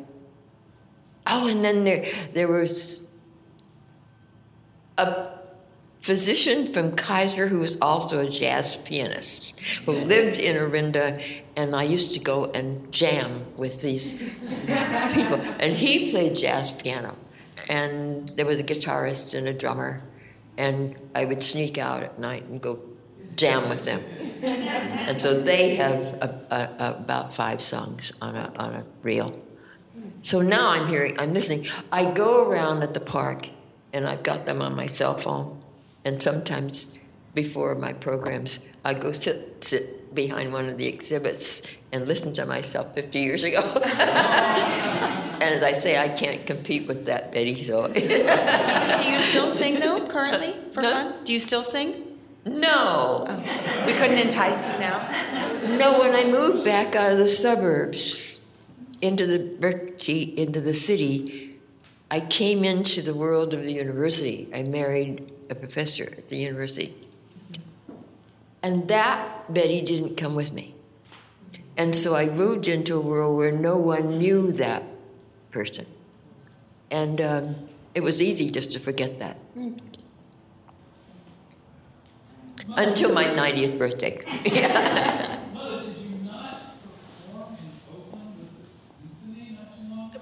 oh, and then there there was a physician from Kaiser who was also a jazz pianist, who lived in Orinda, and I used to go and jam with these people. And he played jazz piano, and there was a guitarist and a drummer, and I would sneak out at night and go jam with them. And so they have a, a, a, about five songs on a on a reel. So now I'm hearing, I'm listening. I go around at the park, and I've got them on my cell phone. And sometimes before my programs, I go sit sit behind one of the exhibits and listen to myself fifty years ago. And as I say, I can't compete with that, Betty. So. Do you still sing though, currently, for no? fun? Do you still sing? No. Oh. We couldn't entice you now. No, when I moved back out of the suburbs into the Berkeley, into the city, I came into the world of the university. I married a professor at the university. And that Betty didn't come with me. And so I moved into a world where no one knew that person. And um, it was easy just to forget that. Mm. Until my ninetieth birthday. Yeah. Mother, did you not perform in Oakland with the symphony not too long ago?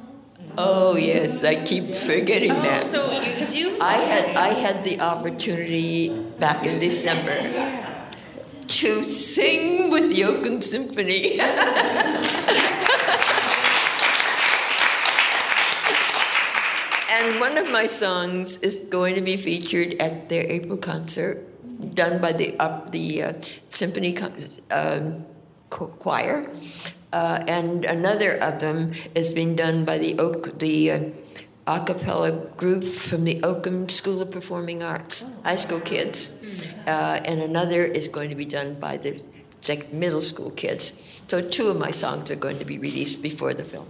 Oh yes, I keep forgetting oh, that. So you do. I had I had the opportunity back in December to sing with the Oakland Symphony. And one of my songs is going to be featured at their April concert, done by the uh, the uh, symphony uh, choir, uh, and another of them is being done by the Oak the uh, a cappella group from the Oakland School of Performing Arts, high school kids, uh, and another is going to be done by the sec- middle school kids. So two of my songs are going to be released before the film.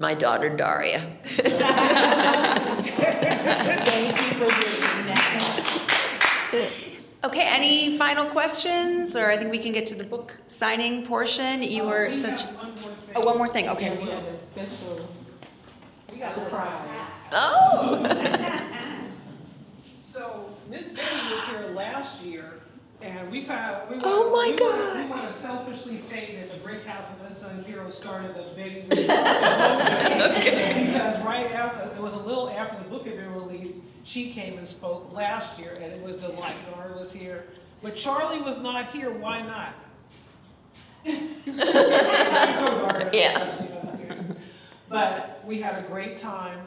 My daughter, Daria. Thank you for doing that. Okay, any final questions? Or I think we can get to the book signing portion. You oh, were such... One more thing. Oh, one more thing, okay. Yeah, we have a special we got surprise. Oh! So, Miss Betty was here last year, and we kind of... We wanna, oh, my we God. Wanna, we want to selfishly say that the Brick House and Unsung Heroes started the big... Okay. Because right after, it was a little after the book had been released, she came and spoke last year, and it was delightful. Nora was here. But Charlie was not here. Why not? Yeah. But we had a great time.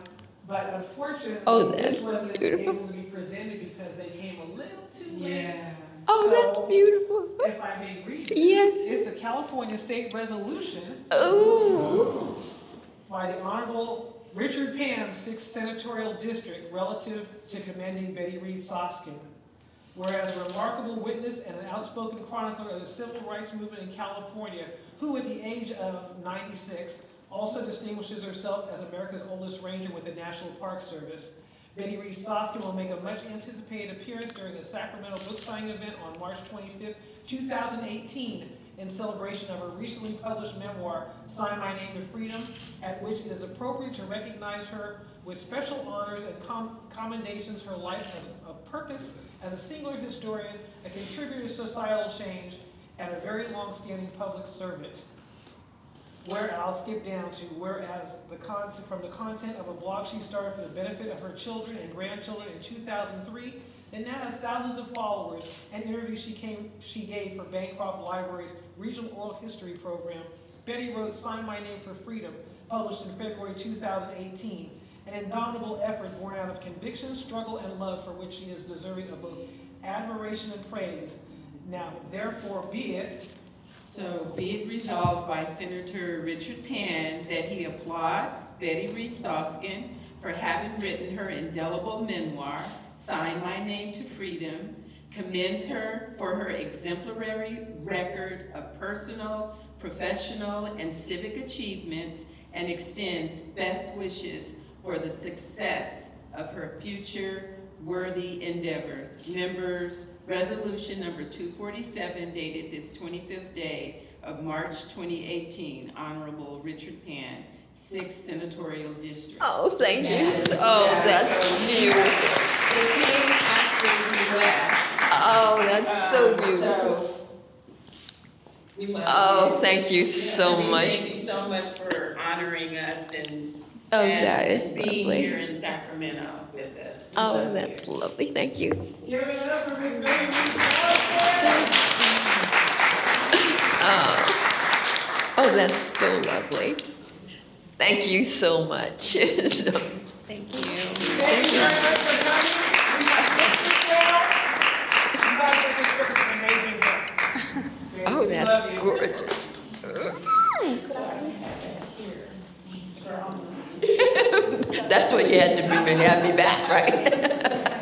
But unfortunately, oh, this wasn't beautiful. Able to be presented because they came a little too late. Yeah. Oh, so, that's beautiful. If I may read it, yes. It's a California state resolution. Oh. By the Honorable Richard Pan's sixth Senatorial District relative to commending Betty Reed Soskin. Whereas a remarkable witness and an outspoken chronicler of the civil rights movement in California, who at the age of ninety-six also distinguishes herself as America's oldest ranger with the National Park Service, Betty Reed Soskin will make a much-anticipated appearance during the Sacramento book signing event on March twenty-fifth, two thousand eighteen, in celebration of her recently published memoir, Sign My Name to Freedom, at which it is appropriate to recognize her with special honors and com- commendations her life of, of purpose as a singular historian, a contributor to societal change, and a very long-standing public servant. Where I'll skip down to whereas the con- from the content of a blog she started for the benefit of her children and grandchildren in two thousand three, and now has thousands of followers. An interview she came she gave for Bancroft Library's Regional Oral History Program. Betty wrote "Sign My Name for Freedom," published in February twenty eighteen, an indomitable effort born out of conviction, struggle, and love for which she is deserving of both admiration and praise. Now, therefore, be it. So be it resolved by Senator Richard Pan that he applauds Betty Reed Soskin for having written her indelible memoir, Sign My Name to Freedom, commends her for her exemplary record of personal, professional, and civic achievements, and extends best wishes for the success of her future worthy endeavors. Members, resolution number two forty-seven, dated this twenty-fifth day of March twenty eighteen, Honorable Richard Pan, sixth Senatorial District. Oh, thank you. Yes. Oh, yeah. That's so beautiful. It came after we left. Oh, that's so um, beautiful. So we love oh, you. Thank you so yeah, much. Thank you so much for honoring us and, oh, and that is being lovely. Here in Sacramento with us. We oh, that's you. Lovely. Thank you. Give it up for Big Baby. Oh, oh, that's so lovely. Thank you so much. so, thank you. Thank you very much for coming. We got to this amazing book. Oh, that's gorgeous. That's what you had to be to have me back, right?